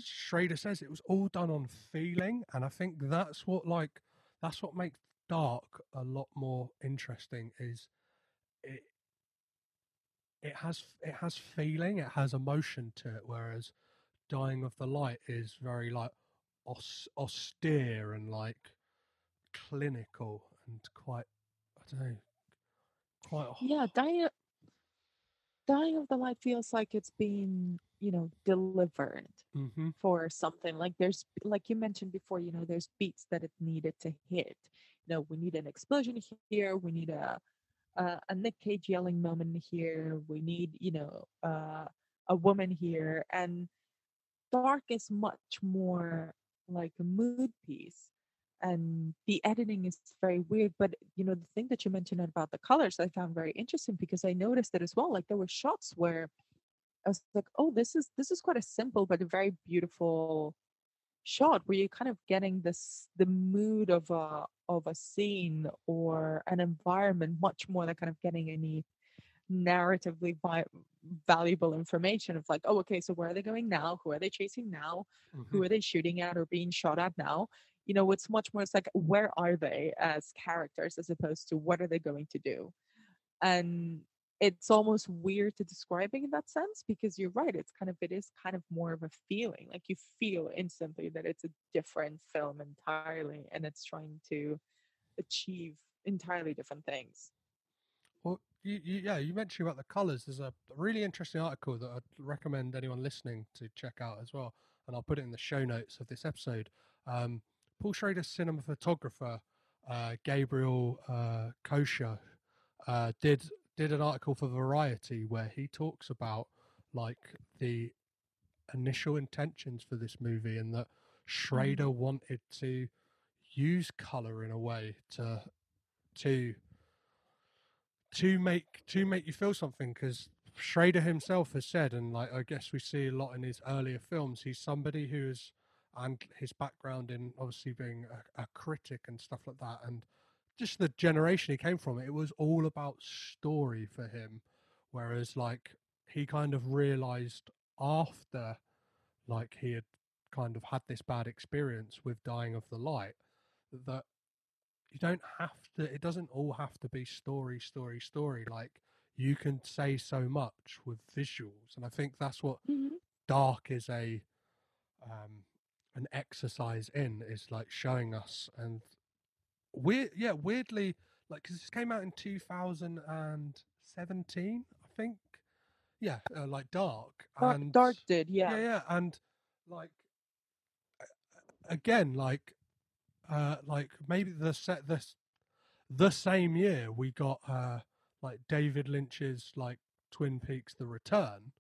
Schrader says it was all done on feeling. And I think that's what makes Dark a lot more interesting, is it has feeling, it has emotion to it, whereas Dying of the Light is very like austere and like clinical and quite, I don't know, quite Dying of the Light feels like it's been, you know, delivered for something. Like there's, like you mentioned before, you know, there's beats that it needed to hit. You know, we need an explosion here, we need a Nick Cage yelling moment here, we need, you know, a woman here. And Dark is much more like a mood piece, and the editing is very weird. But you know, the thing that you mentioned about the colors I found very interesting, because I noticed it as well. Like there were shots where I was like, oh, this is quite a simple but a very beautiful shot, where you're kind of getting the mood of a scene or an environment much more than kind of getting any narratively valuable information of like, oh, okay, so where are they going now? Who are they chasing now? Who are they shooting at or being shot at now? You know, it's much more, it's like, where are they as characters as opposed to what are they going to do? And it's almost weird to describing in that sense, because you're right, it is kind of more of a feeling. Like you feel instantly that it's a different film entirely, and it's trying to achieve entirely different things. Well, you mentioned about the colors. There's a really interesting article that I'd recommend anyone listening to check out as well, and I'll put it in the show notes of this episode. Paul Schrader cinema photographer Gabriel Kosher did an article for Variety where he talks about like the initial intentions for this movie, and that Schrader wanted to use color in a way to make you feel something, because Schrader himself has said, and like I guess we see a lot in his earlier films, he's somebody who's, and his background in obviously being a critic and stuff like that, and just the generation he came from, it was all about story for him. Whereas like he kind of realized after like he had kind of had this bad experience with Dying of the Light that it doesn't all have to be story. Like you can say so much with visuals. And I think that's what Dark is an exercise in, is like showing us. And weirdly, like, because this came out in 2017, I think. Yeah, like Dark did, yeah. And like again, like maybe the same year we got like David Lynch's like Twin Peaks: The Return,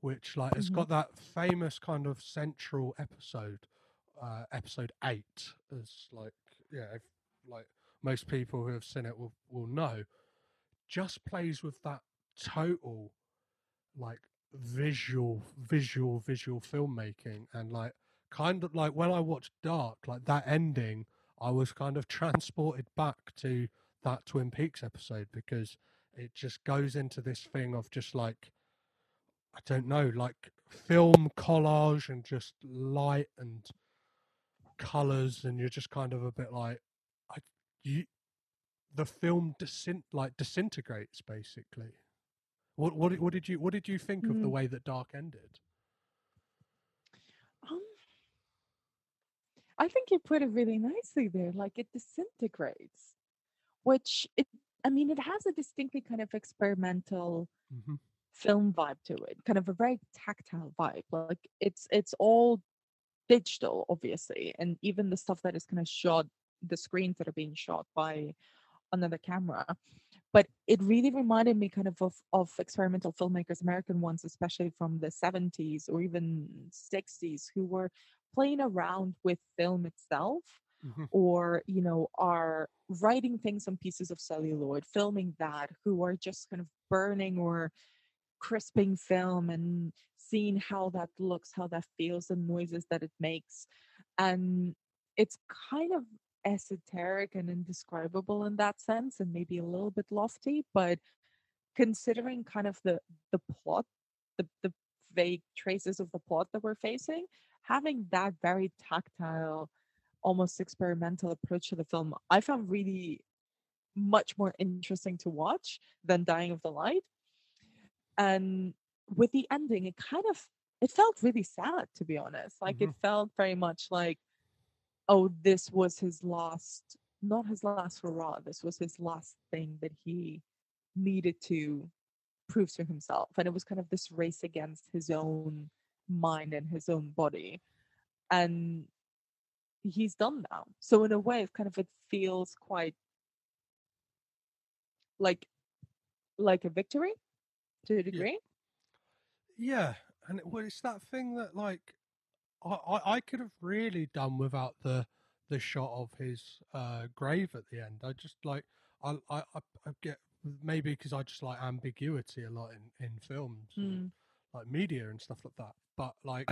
which like has got that famous kind of central episode 8, as like, yeah, like most people who have seen it will know, just plays with that total, like, visual filmmaking. And, like, kind of like when I watched Dark, like that ending, I was kind of transported back to that Twin Peaks episode, because it just goes into this thing of just, like, I don't know, like film collage and just light and colors, and you're just kind of a bit like, the film disintegrates basically. What did you think of the way that Dark ended? I think you put it really nicely there. Like, it disintegrates, it has a distinctly kind of experimental film vibe to it, kind of a very tactile vibe. Like, it's all digital, obviously, and even the stuff that is kind of shot, the screens that are being shot by another camera. But it really reminded me kind of experimental filmmakers, American ones, especially from the 70s or even 60s, who were playing around with film itself, or, you know, are writing things on pieces of celluloid, filming that, who are just kind of burning or crisping film and seeing how that looks, how that feels, the noises that it makes. And it's kind of esoteric and indescribable in that sense, and maybe a little bit lofty, but considering kind of the plot, the vague traces of the plot that we're facing, having that very tactile, almost experimental approach to the film, I found really much more interesting to watch than Dying of the Light. And with the ending, it felt really sad, to be honest. Like, it felt very much like, oh, this was his last, not his last hurrah. This was his last thing that he needed to prove to himself. And it was kind of this race against his own mind and his own body. And he's done now. So in a way, it feels quite like a victory to a degree. Yeah. And it's that thing that, like, I could have really done without the shot of his grave at the end. I just, like, I get, maybe because I just like ambiguity a lot in films, and, like, media and stuff like that. But, like,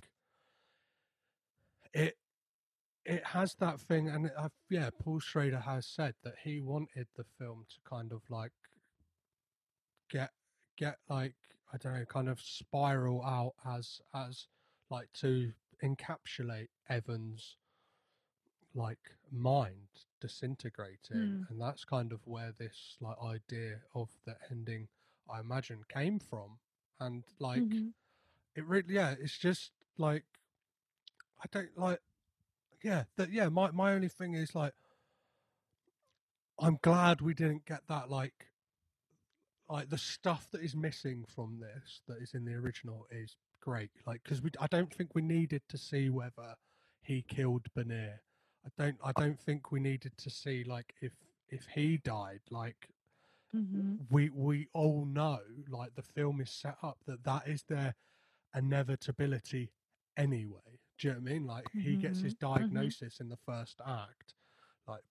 it has that thing, and Paul Schrader has said that he wanted the film to kind of, like, get like, I don't know, kind of spiral out as like, to encapsulate Evan's, like, mind disintegrating, and that's kind of where this, like, idea of the ending, I imagine, came from. And, like, it really, it's just like, I don't, like, my only thing is, like, I'm glad we didn't get that, like the stuff that is missing from this that is in the original is great, like, because I don't think we needed to see whether he killed Bonnier. I don't think we needed to see, like, if he died. Like, we all know, like, the film is set up that is their inevitability anyway. Do you know what I mean? Like, he gets his diagnosis in the first act, like,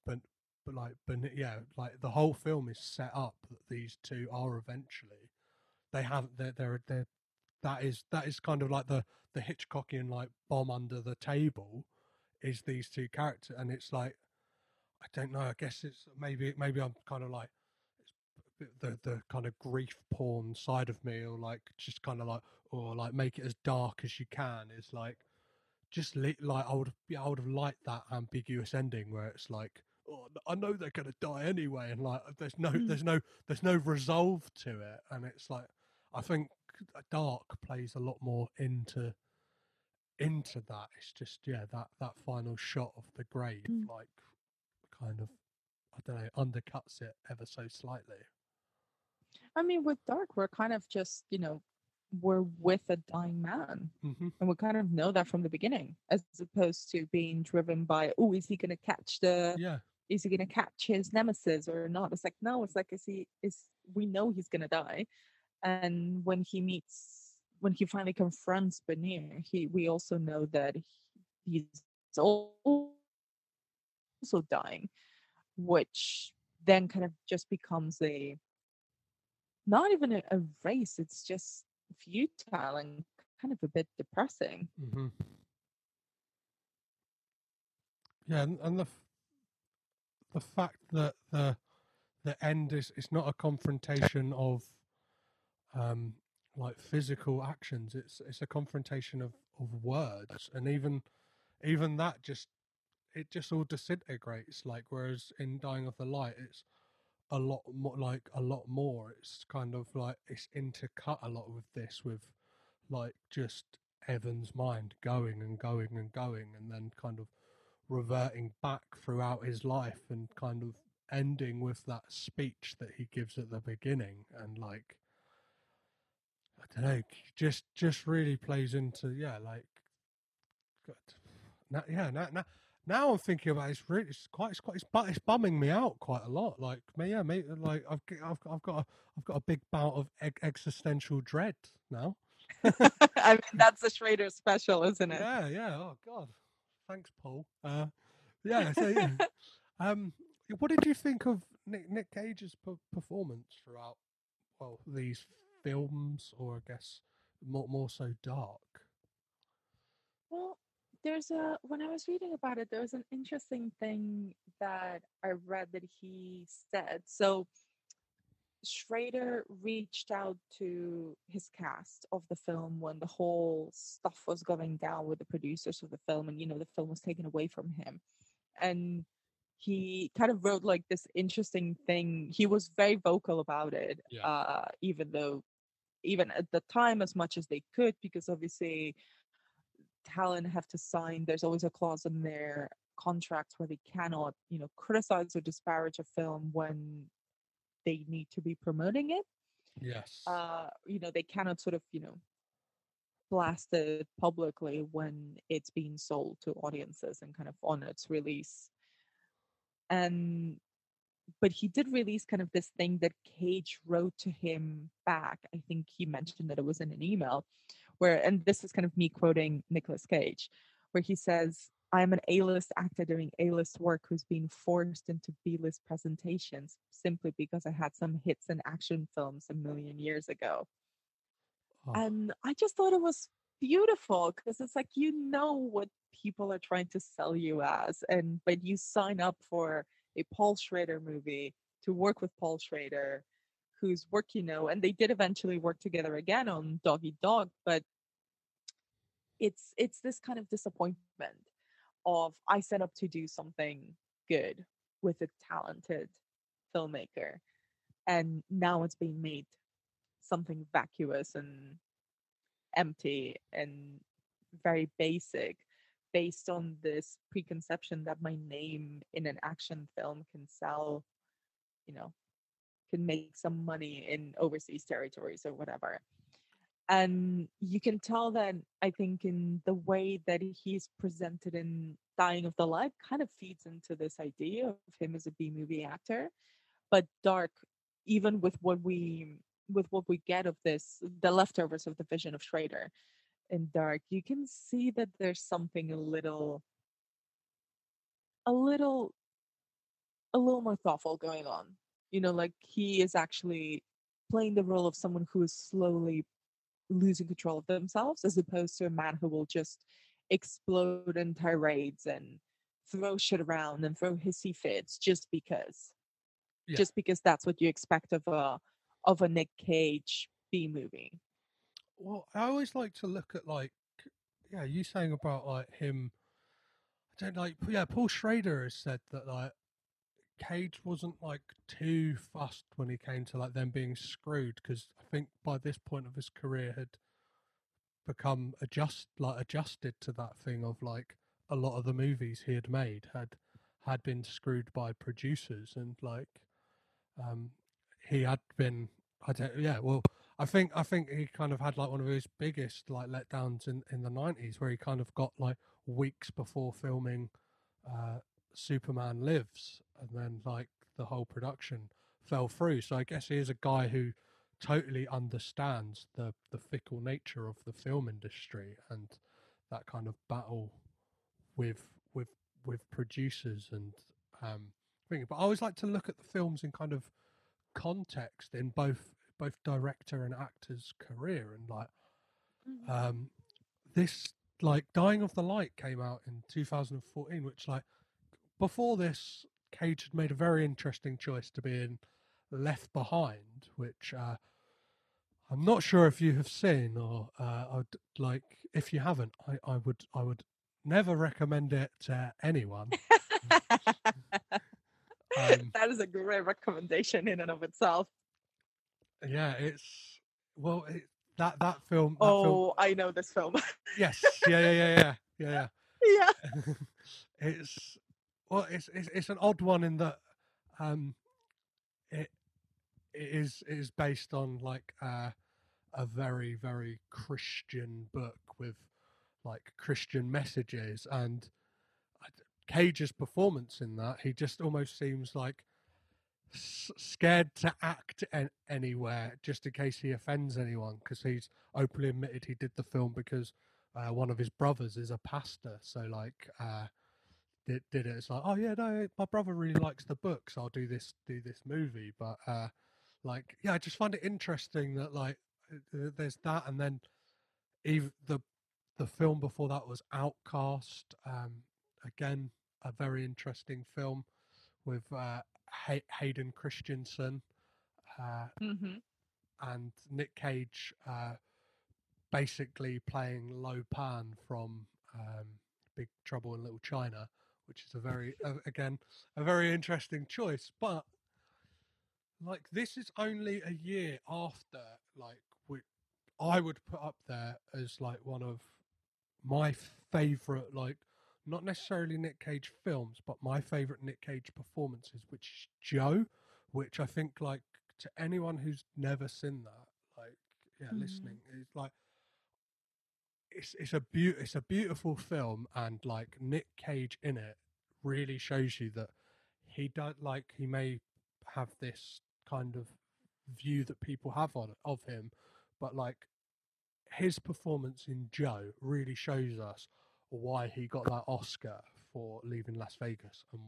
the whole film is set up that these two are eventually. They have they're that is kind of like the Hitchcockian, like, bomb under the table is these two characters. And it's like, I don't know, I guess it's maybe I'm kind of like, it's the kind of grief porn side of me, or, like, just kind of like, or, like, make it as dark as you can. It's like, just like I would have liked that ambiguous ending where it's like, oh, I know they're gonna die anyway, and, like, there's no resolve to it. And it's like, I think Dark plays a lot more into that. It's just that final shot of the grave, like, kind of, I don't know, undercuts it ever so slightly. I mean, with Dark, we're kind of just, you know, we're with a dying man, and we kind of know that from the beginning, as opposed to being driven by, oh, is he gonna catch is he gonna catch his nemesis or not? It's like, no, it's like, we know he's gonna die. And when he finally confronts Bonnier, we also know that he's also dying. which then kind of just becomes a, not even a race, it's just futile and kind of a bit depressing. Mm-hmm. Yeah, and the fact that the end is, it's not a confrontation of like physical actions, it's a confrontation of words, and even that just, it just all disintegrates. Like, whereas in Dying of the Light, it's a lot more, like a lot more, it's kind of like it's intercut a lot with this, with like just Evan's mind going and going and going, and then kind of reverting back throughout his life, and kind of ending with that speech that he gives at the beginning. And like, I don't know, just really plays into, yeah, like, good. Now I'm thinking about it, it's bumming me out quite a lot. Like, yeah, mate, like I've got a big bout of existential dread now. I mean, that's a Schrader special, isn't it? Yeah. Oh God. Thanks, Paul. What did you think of Nick Cage's performance throughout, well, these films, or I guess more so Dark? Well, when I was reading about it, there was an interesting thing that I read that he said. So Schrader reached out to his cast of the film when the whole stuff was going down with the producers of the film, and, you know, the film was taken away from him. And he kind of wrote like this interesting thing. He was very vocal about it, yeah. Even at the time, as much as they could, because obviously talent have to sign, there's always a clause in their contracts where they cannot, you know, criticize or disparage a film when they need to be promoting it. Yes. You know, they cannot sort of, you know, blast it publicly when it's being sold to audiences and kind of on its release. But he did release kind of this thing that Cage wrote to him back. I think he mentioned that it was in an email where, and this is kind of me quoting Nicolas Cage, where he says, "I'm an A-list actor doing A-list work who's been forced into B-list presentations simply because I had some hits in action films a million years ago." Oh. And I just thought it was beautiful, because it's like, you know what people are trying to sell you as, but you sign up for a Paul Schrader movie to work with Paul Schrader, whose work, you know, and they did eventually work together again on Dog Eat Dog, but it's this kind of disappointment of, I set up to do something good with a talented filmmaker, and now it's being made something vacuous and empty and very basic, based on this preconception that my name in an action film can sell, you know, can make some money in overseas territories or whatever. And you can tell that, I think, in the way that he's presented in Dying of the Light kind of feeds into this idea of him as a B-movie actor. But Dark, even with what we get of this, the leftovers of the vision of Schrader in Dark, you can see that there's something a little more thoughtful going on. You know, like, he is actually playing the role of someone who is slowly losing control of themselves, as opposed to a man who will just explode in tirades and throw shit around and throw hissy fits just because that's what you expect of a Nick Cage B movie. Well, I always like to look at, like, yeah, you saying about like him. I don't like, yeah. Paul Schrader has said that like Cage wasn't like too fussed when he came to like them being screwed, because I think by this point of his career had become adjusted to that thing of like a lot of the movies he had made had been screwed by producers, and like he had been, I don't, yeah, well, I think he kind of had like one of his biggest like letdowns in the 90s, where he kind of got like weeks before filming Superman Lives, and then like the whole production fell through. So I guess he is a guy who totally understands the fickle nature of the film industry and that kind of battle with producers, and bringing. But I always like to look at the films in kind of context in both director and actor's career, and like this, like Dying of the Light came out in 2014, which like before this, Cage had made a very interesting choice to be in Left Behind, which I'm not sure if you have seen, or like if you haven't, I would never recommend it to anyone. That is a great recommendation in and of itself. Yeah, it's well it, that film. That film, I know this film. Yes, yeah. It's well, it's an odd one in that it is based on like a very, very Christian book with like Christian messages, and Cage's performance in that, he just almost seems like scared to act anywhere just in case he offends anyone, because he's openly admitted he did the film because one of his brothers is a pastor, so like did it. It's like, oh yeah, no, my brother really likes the book, so I'll do this movie. But like, yeah, I just find it interesting that like there's that, and then even the film before that was Outcast, again a very interesting film with Hayden Christensen and Nick Cage basically playing Lo Pan from Big Trouble in Little China, which is a very interesting choice. But like, this is only a year after like I would put up there as like one of my favorite, like not necessarily Nick Cage films, but my favorite Nick Cage performances, which is Joe, which I think like to anyone who's never seen that, like listening, it's like it's a beautiful film, and like Nick Cage in it really shows you that he may have this kind of view that people have of him, but like his performance in Joe really shows us why he got that Oscar for Leaving Las Vegas, and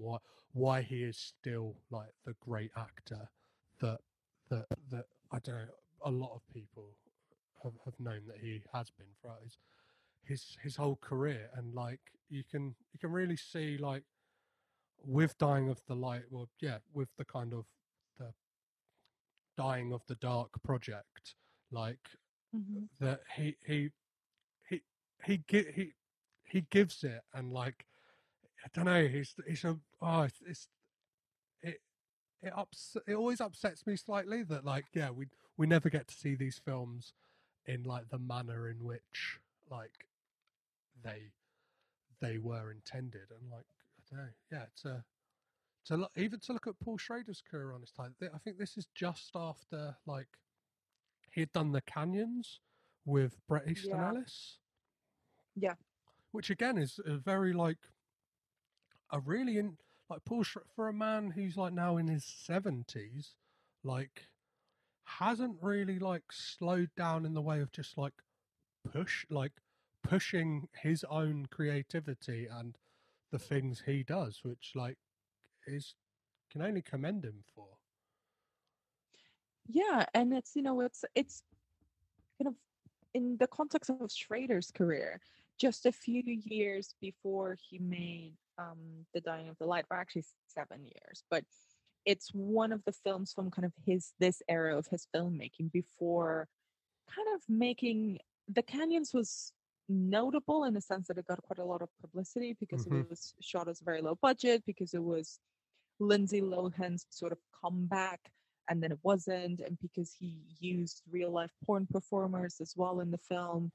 why he is still like the great actor that I don't know, a lot of people have known that he has been throughout his whole career. And like you can really see like with Dying of the Light, well yeah, with the kind of the Dying of the Dark project, like that he gives it, and like I don't know, it always upsets me slightly that like yeah, we never get to see these films in like the manner in which like they were intended. And like I don't know, yeah, even to look at Paul Schrader's career on his time, I think this is just after like he had done The Canyons with Bret Easton Ellis. Yeah. Which again is a very like Paul Schrader, for a man who's like now in his 70s, like hasn't really like slowed down in the way of just like pushing his own creativity and the things he does, which like can only commend him for. Yeah, and it's, you know, it's kind of in the context of Schrader's career, just a few years before he made The Dying of the Light, or actually 7 years, but it's one of the films from kind of this era of his filmmaking before kind of making. The Canyons was notable in the sense that it got quite a lot of publicity because it was shot as very low budget, because it was Lindsay Lohan's sort of comeback, and then it wasn't, and because he used real life porn performers as well in the film.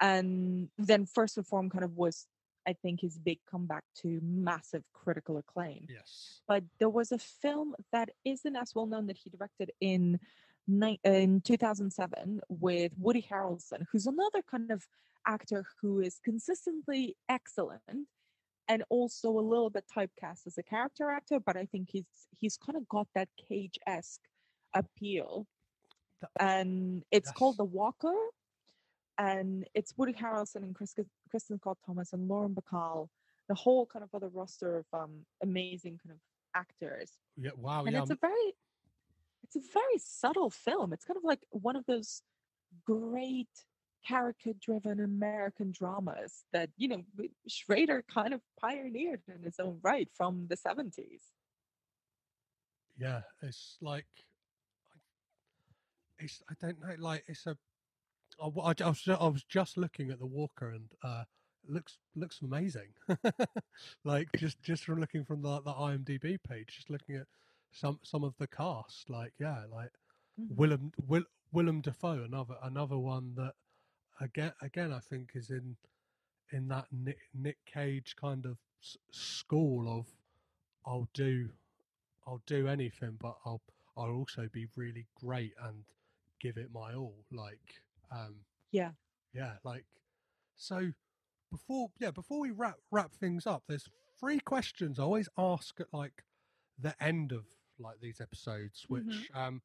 And then First Reform kind of was, I think, his big comeback to massive critical acclaim. Yes. But there was a film that isn't as well known that he directed in 2007 with Woody Harrelson, who's another kind of actor who is consistently excellent and also a little bit typecast as a character actor. But I think he's kind of got that Cage-esque appeal. And it's called The Walker. And it's Woody Harrelson and Kristen Scott Thomas and Lauren Bacall, the whole kind of other roster of amazing kind of actors. Yeah, wow. And yeah. It's a very subtle film. It's kind of like one of those great character-driven American dramas that, you know, Schrader kind of pioneered in his own right from the 70s. Yeah, it's like, I don't know, like it's a, I was just looking at The Walker and looks amazing. Like just from looking from the IMDb page, just looking at some of the cast, like, yeah, like mm-hmm. Willem Dafoe, another one that again I think is in that Nick Cage kind of school of I'll do anything, but I'll also be really great and give it my all, like yeah, like. So before we wrap things up, there's three questions I always ask at like the end of like these episodes, which mm-hmm. I'm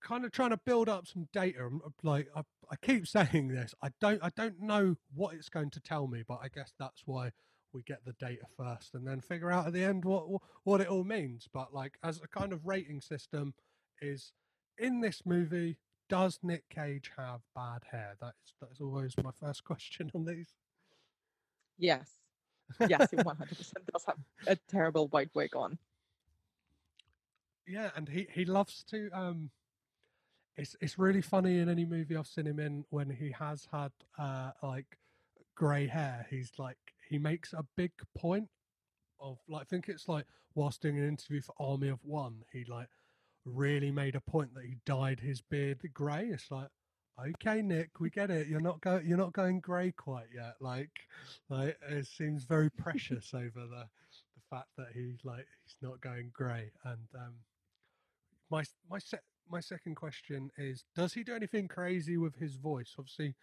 kind of trying to build up some data. Like I keep saying this, I don't know what it's going to tell me, but I guess that's why we get the data first and then figure out at the end what it all means. But like, as a kind of rating system, is in this movie, does Nick Cage have bad hair? That's always my first question on these. Yes, he 100% does have a terrible white wig on. Yeah, and he loves to. It's really funny in any movie I've seen him in when he has had like grey hair. He's like, he makes a big point of like, I think it's like whilst doing an interview for Army of One, he like really made a point that he dyed his beard grey. It's like, okay, Nick, we get it. You're not going grey quite yet. Like it seems very precious over the fact that he's not going grey. And my second question is, does he do anything crazy with his voice? Obviously,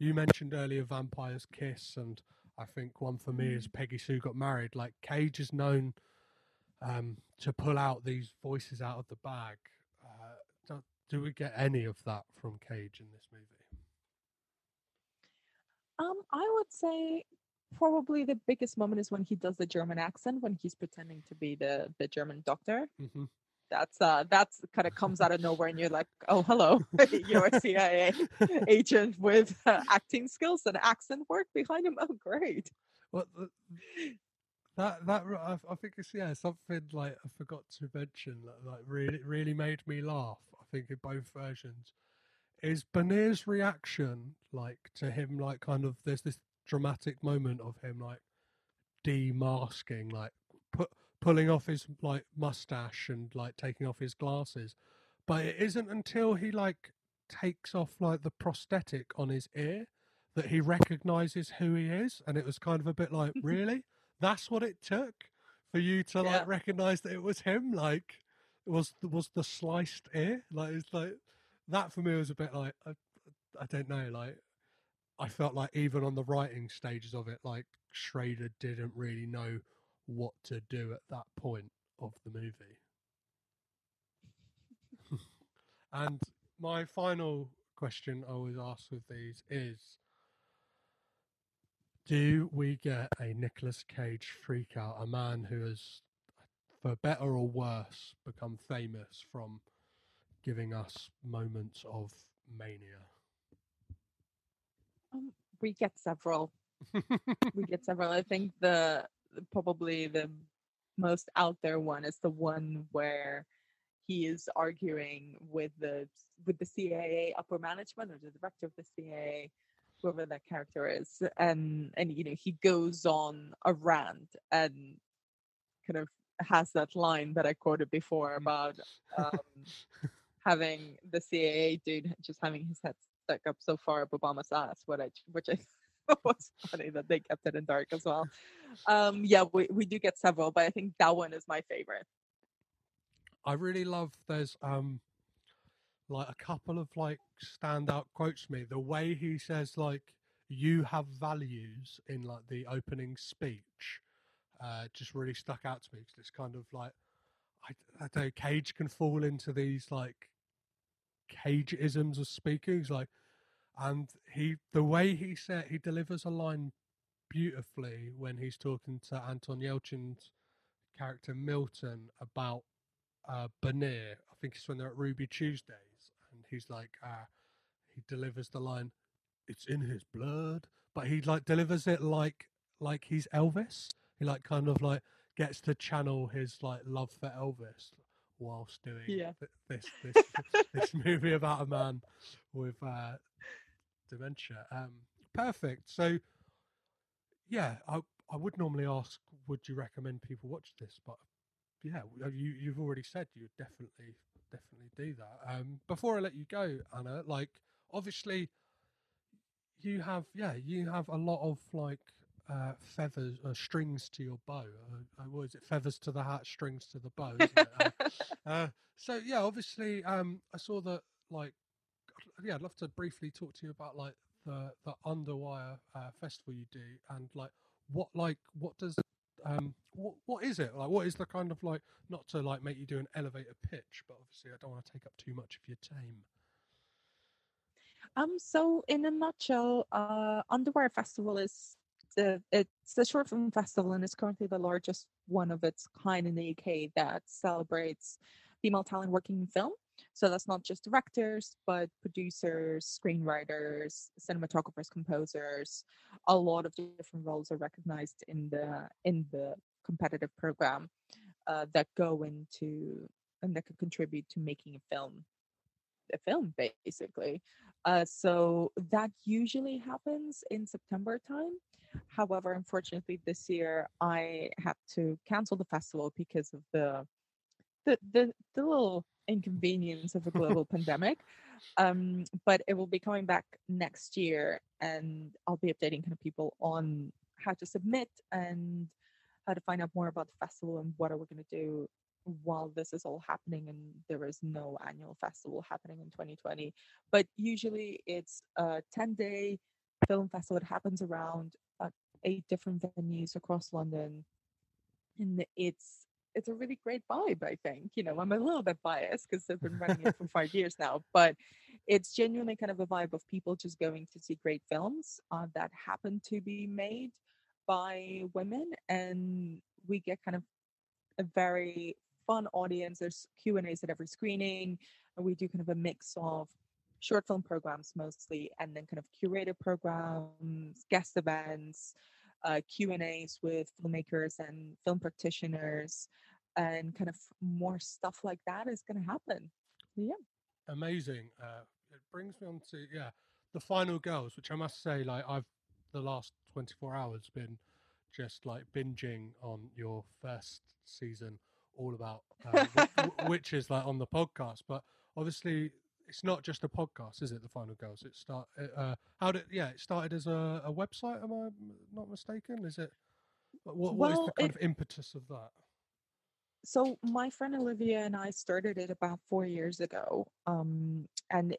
you mentioned earlier Vampire's Kiss, and I think one for me is Peggy Sue Got Married. Like, Cage is known to pull out these voices out of the bag. Do we get any of that from Cage in this movie? I would say probably the biggest moment is when he does the German accent, when he's pretending to be the German doctor. Mm-hmm. That's kind of comes out of nowhere, and you're like, oh, hello, you're a CIA agent with acting skills and accent work behind him. Oh, great. Well, I think it's, yeah, something like I forgot to mention that like really made me laugh, I think, in both versions, is Beneer's reaction, like, to him, like, kind of, there's this dramatic moment of him like demasking, like pulling off his like mustache and like taking off his glasses, but it isn't until he like takes off like the prosthetic on his ear that he recognizes who he is. And it was kind of a bit like, really? That's what it took for you to like recognize that it was him? Like, it was the sliced ear? Like, it's like that for me was a bit like, I don't know, like I felt like even on the writing stages of it, like Schrader didn't really know what to do at that point of the movie. And my final question I always ask with these is, do we get a Nicolas Cage freakout, a man who has, for better or worse, become famous from giving us moments of mania? We get several. I think probably the most out there one is the one where he is arguing with the CIA upper management, or the director of the CIA, whoever that character is, and you know, he goes on a rant and kind of has that line that I quoted before about having the CIA dude just having his head stuck up so far up Obama's ass, which I was funny that they kept it in dark as well. We do get several, but I think that one is my favorite. I really love, there's like a couple of like standout quotes to me. The way he says like, you have values, in like the opening speech, just really stuck out to me, because it's kind of like, I don't know, Cage can fall into these like Cage-isms of speaking. He's like, and the way he delivers a line beautifully when he's talking to Anton Yelchin's character Milton about Bonnier. I think it's when they're at Ruby Tuesdays, and he's like, he delivers the line, "It's in his blood," but he like delivers it like he's Elvis. He like kind of like gets to channel his like love for Elvis whilst doing this movie about a man with dementia. Perfect. So yeah, I would normally ask, would you recommend people watch this? But yeah, you've already said you would definitely do that. Before I let you go, Anna, like obviously you have a lot of like feathers or strings to your bow. What is it? Feathers to the hat, strings to the bow, isn't it? So yeah, obviously I saw that, like, yeah, I'd love to briefly talk to you about like the Underwire festival you do, and like what does what is it like? What is the kind of like, not to like make you do an elevator pitch, but obviously I don't want to take up too much of your time. So in a nutshell, Underwire Festival is it's a short film festival, and it's currently the largest one of its kind in the UK that celebrates female talent working in film. So that's not just directors, but producers, screenwriters, cinematographers, composers. A lot of different roles are recognized in the competitive program that go into and that can contribute to making a film basically. So that usually happens in September time. However, unfortunately this year I had to cancel the festival because of the little inconvenience of a global pandemic. But it will be coming back next year, and I'll be updating kind of people on how to submit and how to find out more about the festival and what are we going to do while this is all happening and there is no annual festival happening in 2020. But usually it's a 10-day film festival. It happens around 8 different venues across London, and it's a really great vibe. I think, you know, I'm a little bit biased because I've been running it for 5 years now, but it's genuinely kind of a vibe of people just going to see great films that happen to be made by women, and we get kind of a very fun audience. There's Q&As at every screening, and we do kind of a mix of short film programs mostly, and then kind of curated programs, guest events, Q&As with filmmakers and film practitioners, and kind of more stuff like that is going to happen. Yeah, amazing. It brings me on to The Final Girls, which I must say, like, I've the last 24 hours been just like binging on your first season, all about witches, like on the podcast. But obviously it's not just a podcast, is it, The Final Girls? It started it started as a website, am I not mistaken? Is it what is the kind of impetus of that? So my friend Olivia and I started it about 4 years ago, and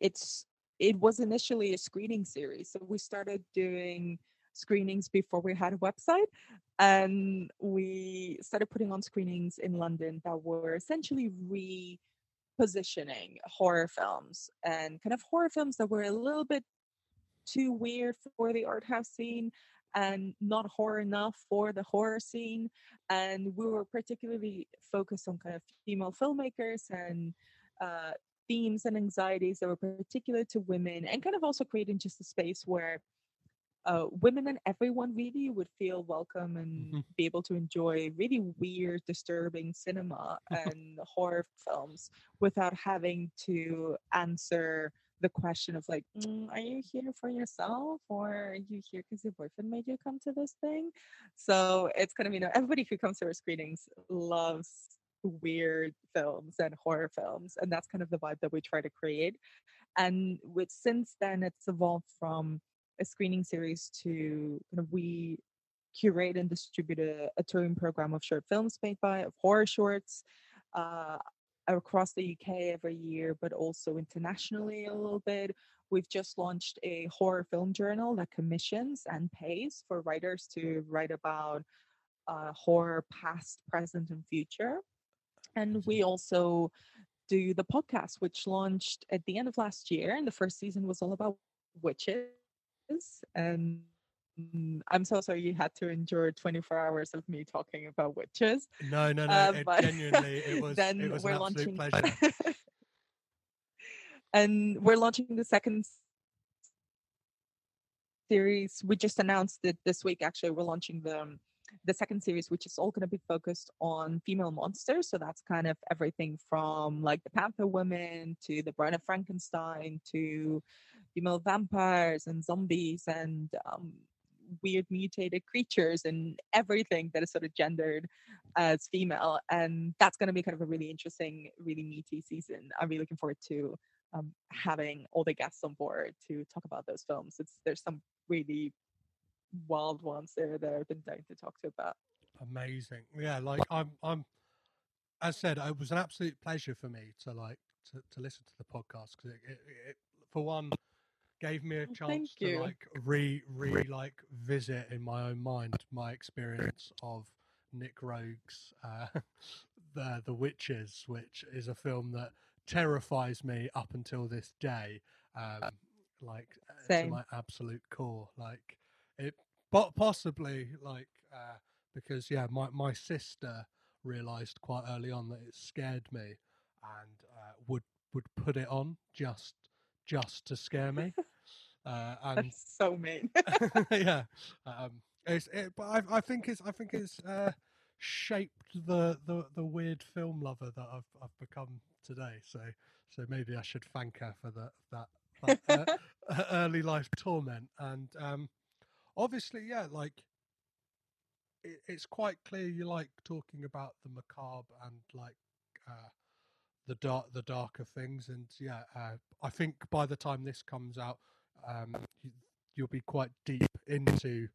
it was initially a screening series. So we started doing screenings before we had a website, and we started putting on screenings in London that were essentially repositioning horror films, and kind of horror films that were a little bit too weird for the art house scene and not horror enough for the horror scene. And we were particularly focused on kind of female filmmakers and themes and anxieties that were particular to women, and kind of also creating just a space where women and everyone really would feel welcome and be able to enjoy really weird, disturbing cinema and horror films without having to answer the question of like, are you here for yourself, or are you here because your boyfriend made you come to this thing? So it's kind of, you know, everybody who comes to our screenings loves weird films and horror films, and that's kind of the vibe that we try to create. And with since then, it's evolved from a screening series to, you know, we curate and distribute a touring program of short films made by horror shorts across the UK every year, but also internationally a little bit. We've just launched a horror film journal that commissions and pays for writers to write about horror past, present, and future. And we also do the podcast, which launched at the end of last year, and the first season was all about witches and I'm so sorry you had to endure 24 hours of me talking about witches. No. Genuinely, it was an absolute pleasure. And we're launching the second series. We just announced it this week. Actually, we're launching the second series, which is all going to be focused on female monsters. So that's kind of everything from like the Panther Woman to the Bride of Frankenstein to female vampires and zombies and weird mutated creatures and everything that is sort of gendered as female. And that's going to be kind of a really interesting, really meaty season. I'm really looking forward to having all the guests on board to talk about those films. There's some really wild ones there that I've been dying to talk to about. Amazing. Yeah, like I'm as said, it was an absolute pleasure for me to listen to the podcast, because it for one gave me a chance to like visit in my own mind my experience of Nick Rogue's The Witches, which is a film that terrifies me up until this day, to my absolute core. Like it, but possibly because my sister realized quite early on that it scared me, and would put it on just to scare me. And that's so mean. Yeah, I think it's shaped the weird film lover that I've become today. So maybe I should thank her for that early life torment. And obviously, yeah, like it's quite clear you like talking about the macabre and like the darker things. And yeah, I think by the time this comes out, you'll be quite deep into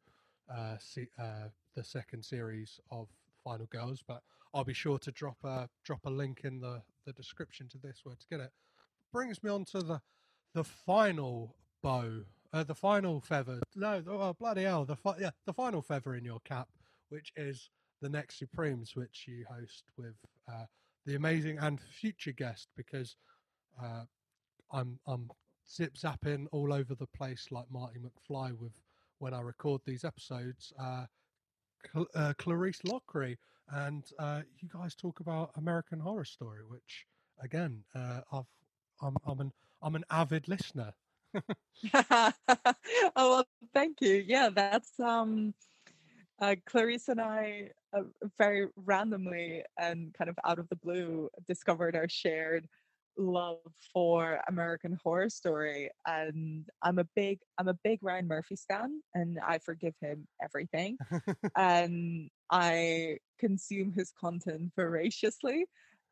the second series of Final Girls. But I'll be sure to drop a link in the description to this where to get it. Brings me on to the final bow. The final feather. No, oh, bloody hell. The final feather in your cap, which is The Next Supremes, which you host with the amazing and future guest, because I'm zip-zapping all over the place like Marty McFly when I record these episodes. Clarice Lockery. And you guys talk about American Horror Story, which, again, I'm an avid listener. Oh, well, thank you. Yeah, that's Clarice and I very randomly and kind of out of the blue discovered our shared love for American Horror Story. And I'm a big Ryan Murphy stan, and I forgive him everything. And I consume his content voraciously,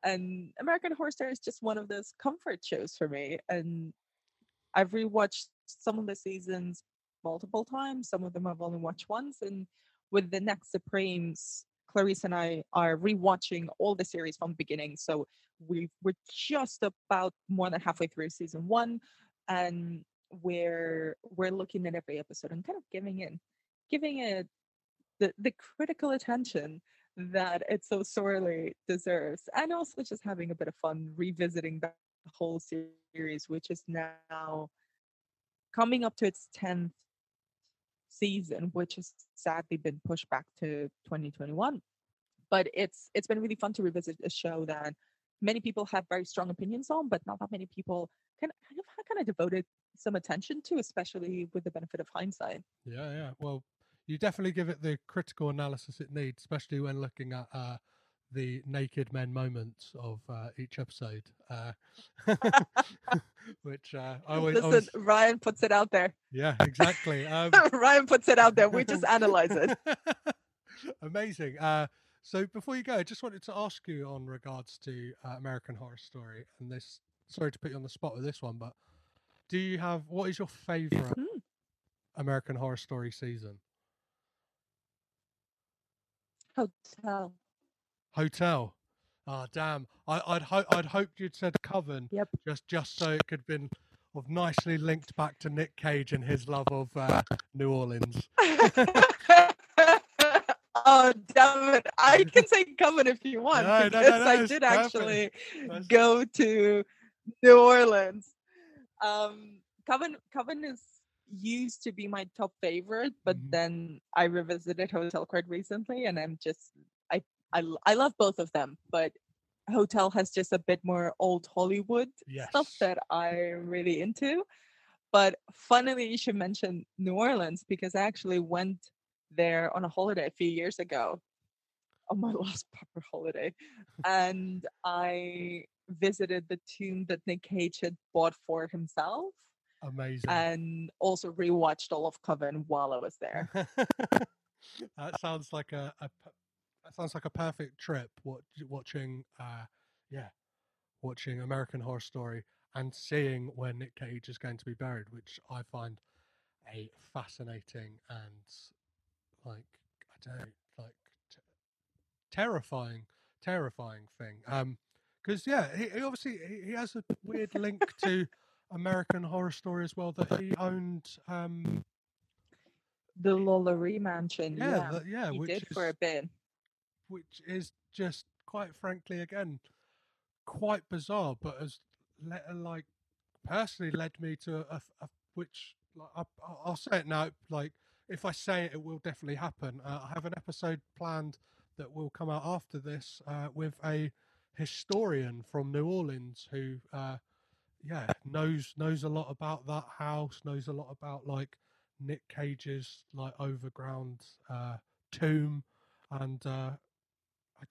and American Horror Story is just one of those comfort shows for me. And I've rewatched some of the seasons multiple times. Some of them I've only watched once. And with The Next Supremes, Clarice and I are rewatching all the series from the beginning. So we're just about more than halfway through season one, and we're looking at every episode and kind of giving it the critical attention that it so sorely deserves, and also just having a bit of fun revisiting that whole series, which is now coming up to its 10th season, which has sadly been pushed back to 2021. But it's been really fun to revisit a show that many people have very strong opinions on, but not that many people kind of devoted some attention to, especially with the benefit of hindsight. Yeah. Well, you definitely give it the critical analysis it needs, especially when looking at the naked men moments of each episode, which I always Ryan puts it out there. Yeah, exactly. Ryan puts it out there. We just analyze it. Amazing. So before you go, I just wanted to ask you on regards to American Horror Story, and this. Sorry to put you on the spot with this one, but what is your favorite American Horror Story season? Hotel. Ah, damn. I'd hoped you'd said Coven. Yep. Just so it could have been nicely linked back to Nick Cage and his love of New Orleans. Oh, damn it. I can say Coven if you want. No, I did actually go to New Orleans. Coven is used to be my top favorite, but then I revisited Hotel quite recently, and I'm just I love both of them, but Hotel has just a bit more old Hollywood stuff that I'm really into. But funnily, you should mention New Orleans, because I actually went there on a holiday a few years ago, on my last proper holiday, and I visited the tomb that Nick Cage had bought for himself. Amazing. And also rewatched all of Coven while I was there. That sounds like a perfect trip. Watching American Horror Story and seeing where Nick Cage is going to be buried, which I find a fascinating and terrifying thing. Because he obviously he has a weird link to American Horror Story as well, that he owned the Lollery Mansion. For a bit, which is just quite frankly, again, quite bizarre, but has personally led me to I'll say it now. Like, if I say it, it will definitely happen. I have an episode planned that will come out after this with a historian from New Orleans who knows a lot about that house, knows a lot about like Nick Cage's like overground tomb, and I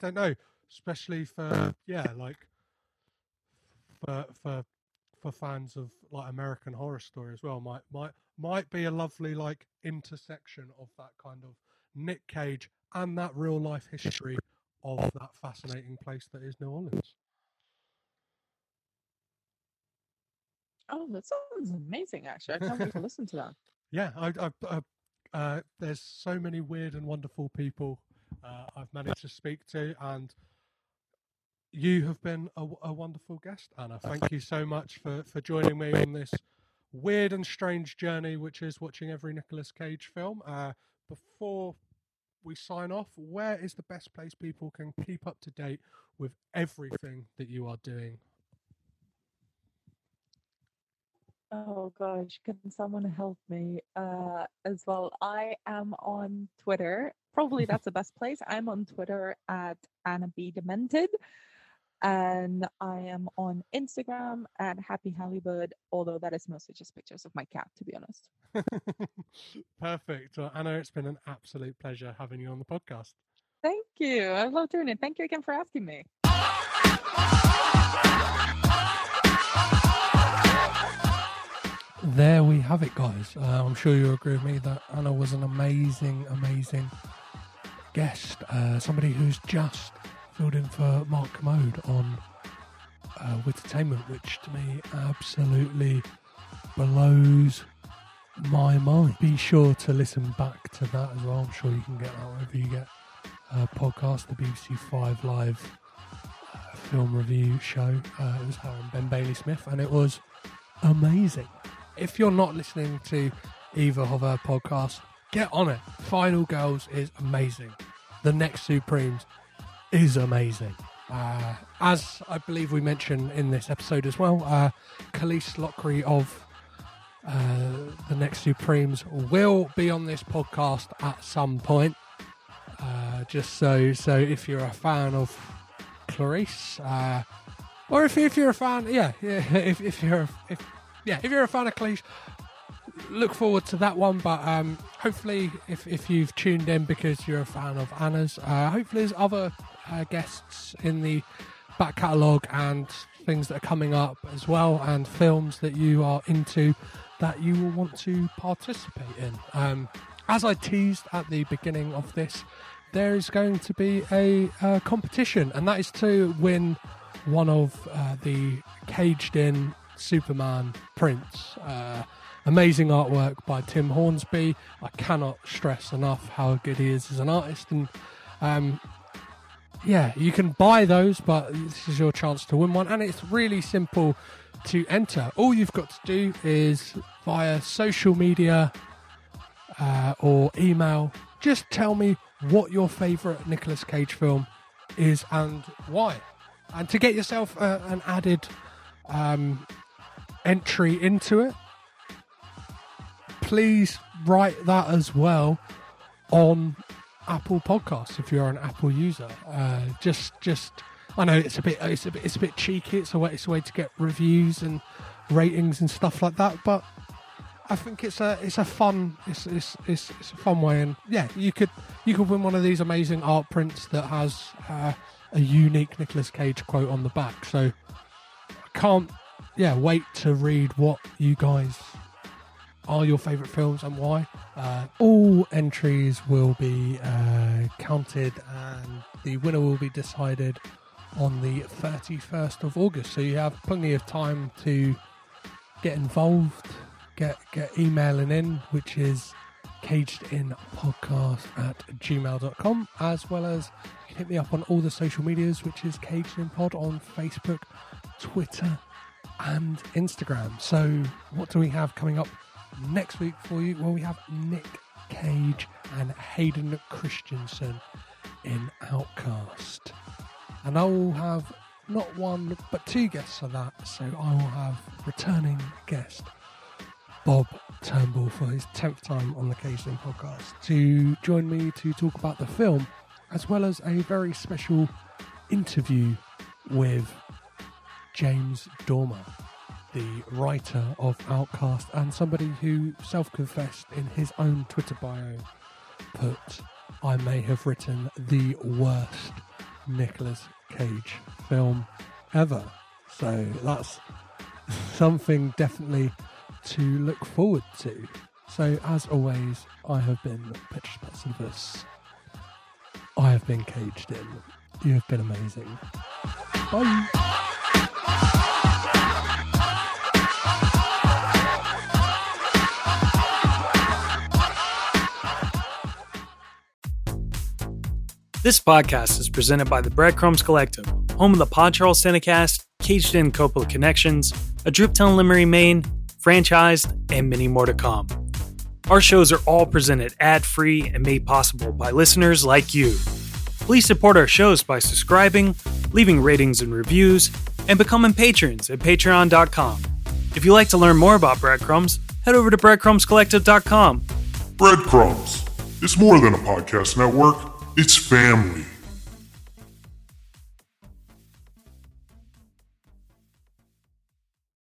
don't know, especially for fans of like American Horror Story as well, might be a lovely like intersection of that kind of Nick Cage and that real life history of that fascinating place that is New Orleans. Oh, that sounds amazing! Actually, I can't wait to listen to that. Yeah, I there's so many weird and wonderful people I've managed to speak to, and you have been a wonderful guest, Anna. Thank you so much for joining me on this weird and strange journey, which is watching every Nicolas Cage film. Before we sign off, where is the best place people can keep up to date with everything that you are doing? Oh gosh, can someone help me as well? I am on Twitter. Probably that's the best place. I'm on Twitter at Anna B Demented, and I am on Instagram at Happy Halibird, although that is mostly just pictures of my cat, to be honest. Perfect. Well, Anna, it's been an absolute pleasure having you on the podcast. Thank you. I love doing it. Thank you again for asking me. There we have it, guys. I'm sure you agree with me that Anna was an amazing guest, somebody who's just filled in for Mark Mode on Wittertainment, which to me absolutely blows my mind. Be sure to listen back to that as well. I'm sure you can get that wherever you get podcasts, the BBC Five Live film review show. It was her and Ben Bailey-Smith, and it was amazing. If you're not listening to either of her podcasts, get on it. Final Girls is amazing. The Next Supremes is amazing. As I believe we mentioned in this episode as well, Khalees Lockery of The Next Supremes will be on this podcast at some point. So if you're a fan of Clarice, or if you're a fan, if you're a fan of Khalees, look forward to that one. But hopefully, if you've tuned in because you're a fan of Anna's, hopefully there's other guests in the back catalogue and things that are coming up as well, and films that you are into that you will want to participate in. As I teased at the beginning of this, there is going to be a competition, and that is to win one of the Caged In Superman prints. Amazing artwork by Tim Hornsby. I cannot stress enough how good he is as an artist, and you can buy those, but this is your chance to win one, and it's really simple to enter. All you've got to do is via social media or email, just tell me what your favourite Nicolas Cage film is and why, and to get yourself an added entry into it, please write that as well on Apple Podcasts if you're an Apple user. I know it's a bit cheeky. It's a way to get reviews and ratings and stuff like that, but I think it's a fun way, and yeah, you could win one of these amazing art prints that has a unique Nicolas Cage quote on the back. So I can't wait to read what you guys are your favourite films and why. All entries will be counted, and the winner will be decided on the 31st of August. So you have plenty of time to get involved, get emailing in, which is cagedinpodcast@gmail.com, as well as you can hit me up on all the social medias, which is cagedinpod on Facebook, Twitter and Instagram. So what do we have coming up next week for you? Well, we have Nick Cage and Hayden Christensen in Outcast, and I will have not one but two guests for that. So I will have returning guest Bob Turnbull for his 10th time on the Caged In podcast to join me to talk about the film, as well as a very special interview with James Dormer, the writer of Outcast, and somebody who self-confessed in his own Twitter bio put, "I may have written the worst Nicolas Cage film ever." So that's something definitely to look forward to. So as always, I have been Petrus Patsonvis. I have been Caged In. You have been amazing. Bye. This podcast is presented by the Breadcrumbs Collective, home of the Pod Charles Cinecast, Caged In Coppola Connections, A Drooptown Limerick, Maine, Franchised, and many more to come. Our shows are all presented ad-free and made possible by listeners like you. Please support our shows by subscribing, leaving ratings and reviews, and becoming patrons at patreon.com. If you'd like to learn more about Breadcrumbs, head over to breadcrumbscollective.com. Breadcrumbs. It's more than a podcast network. It's family.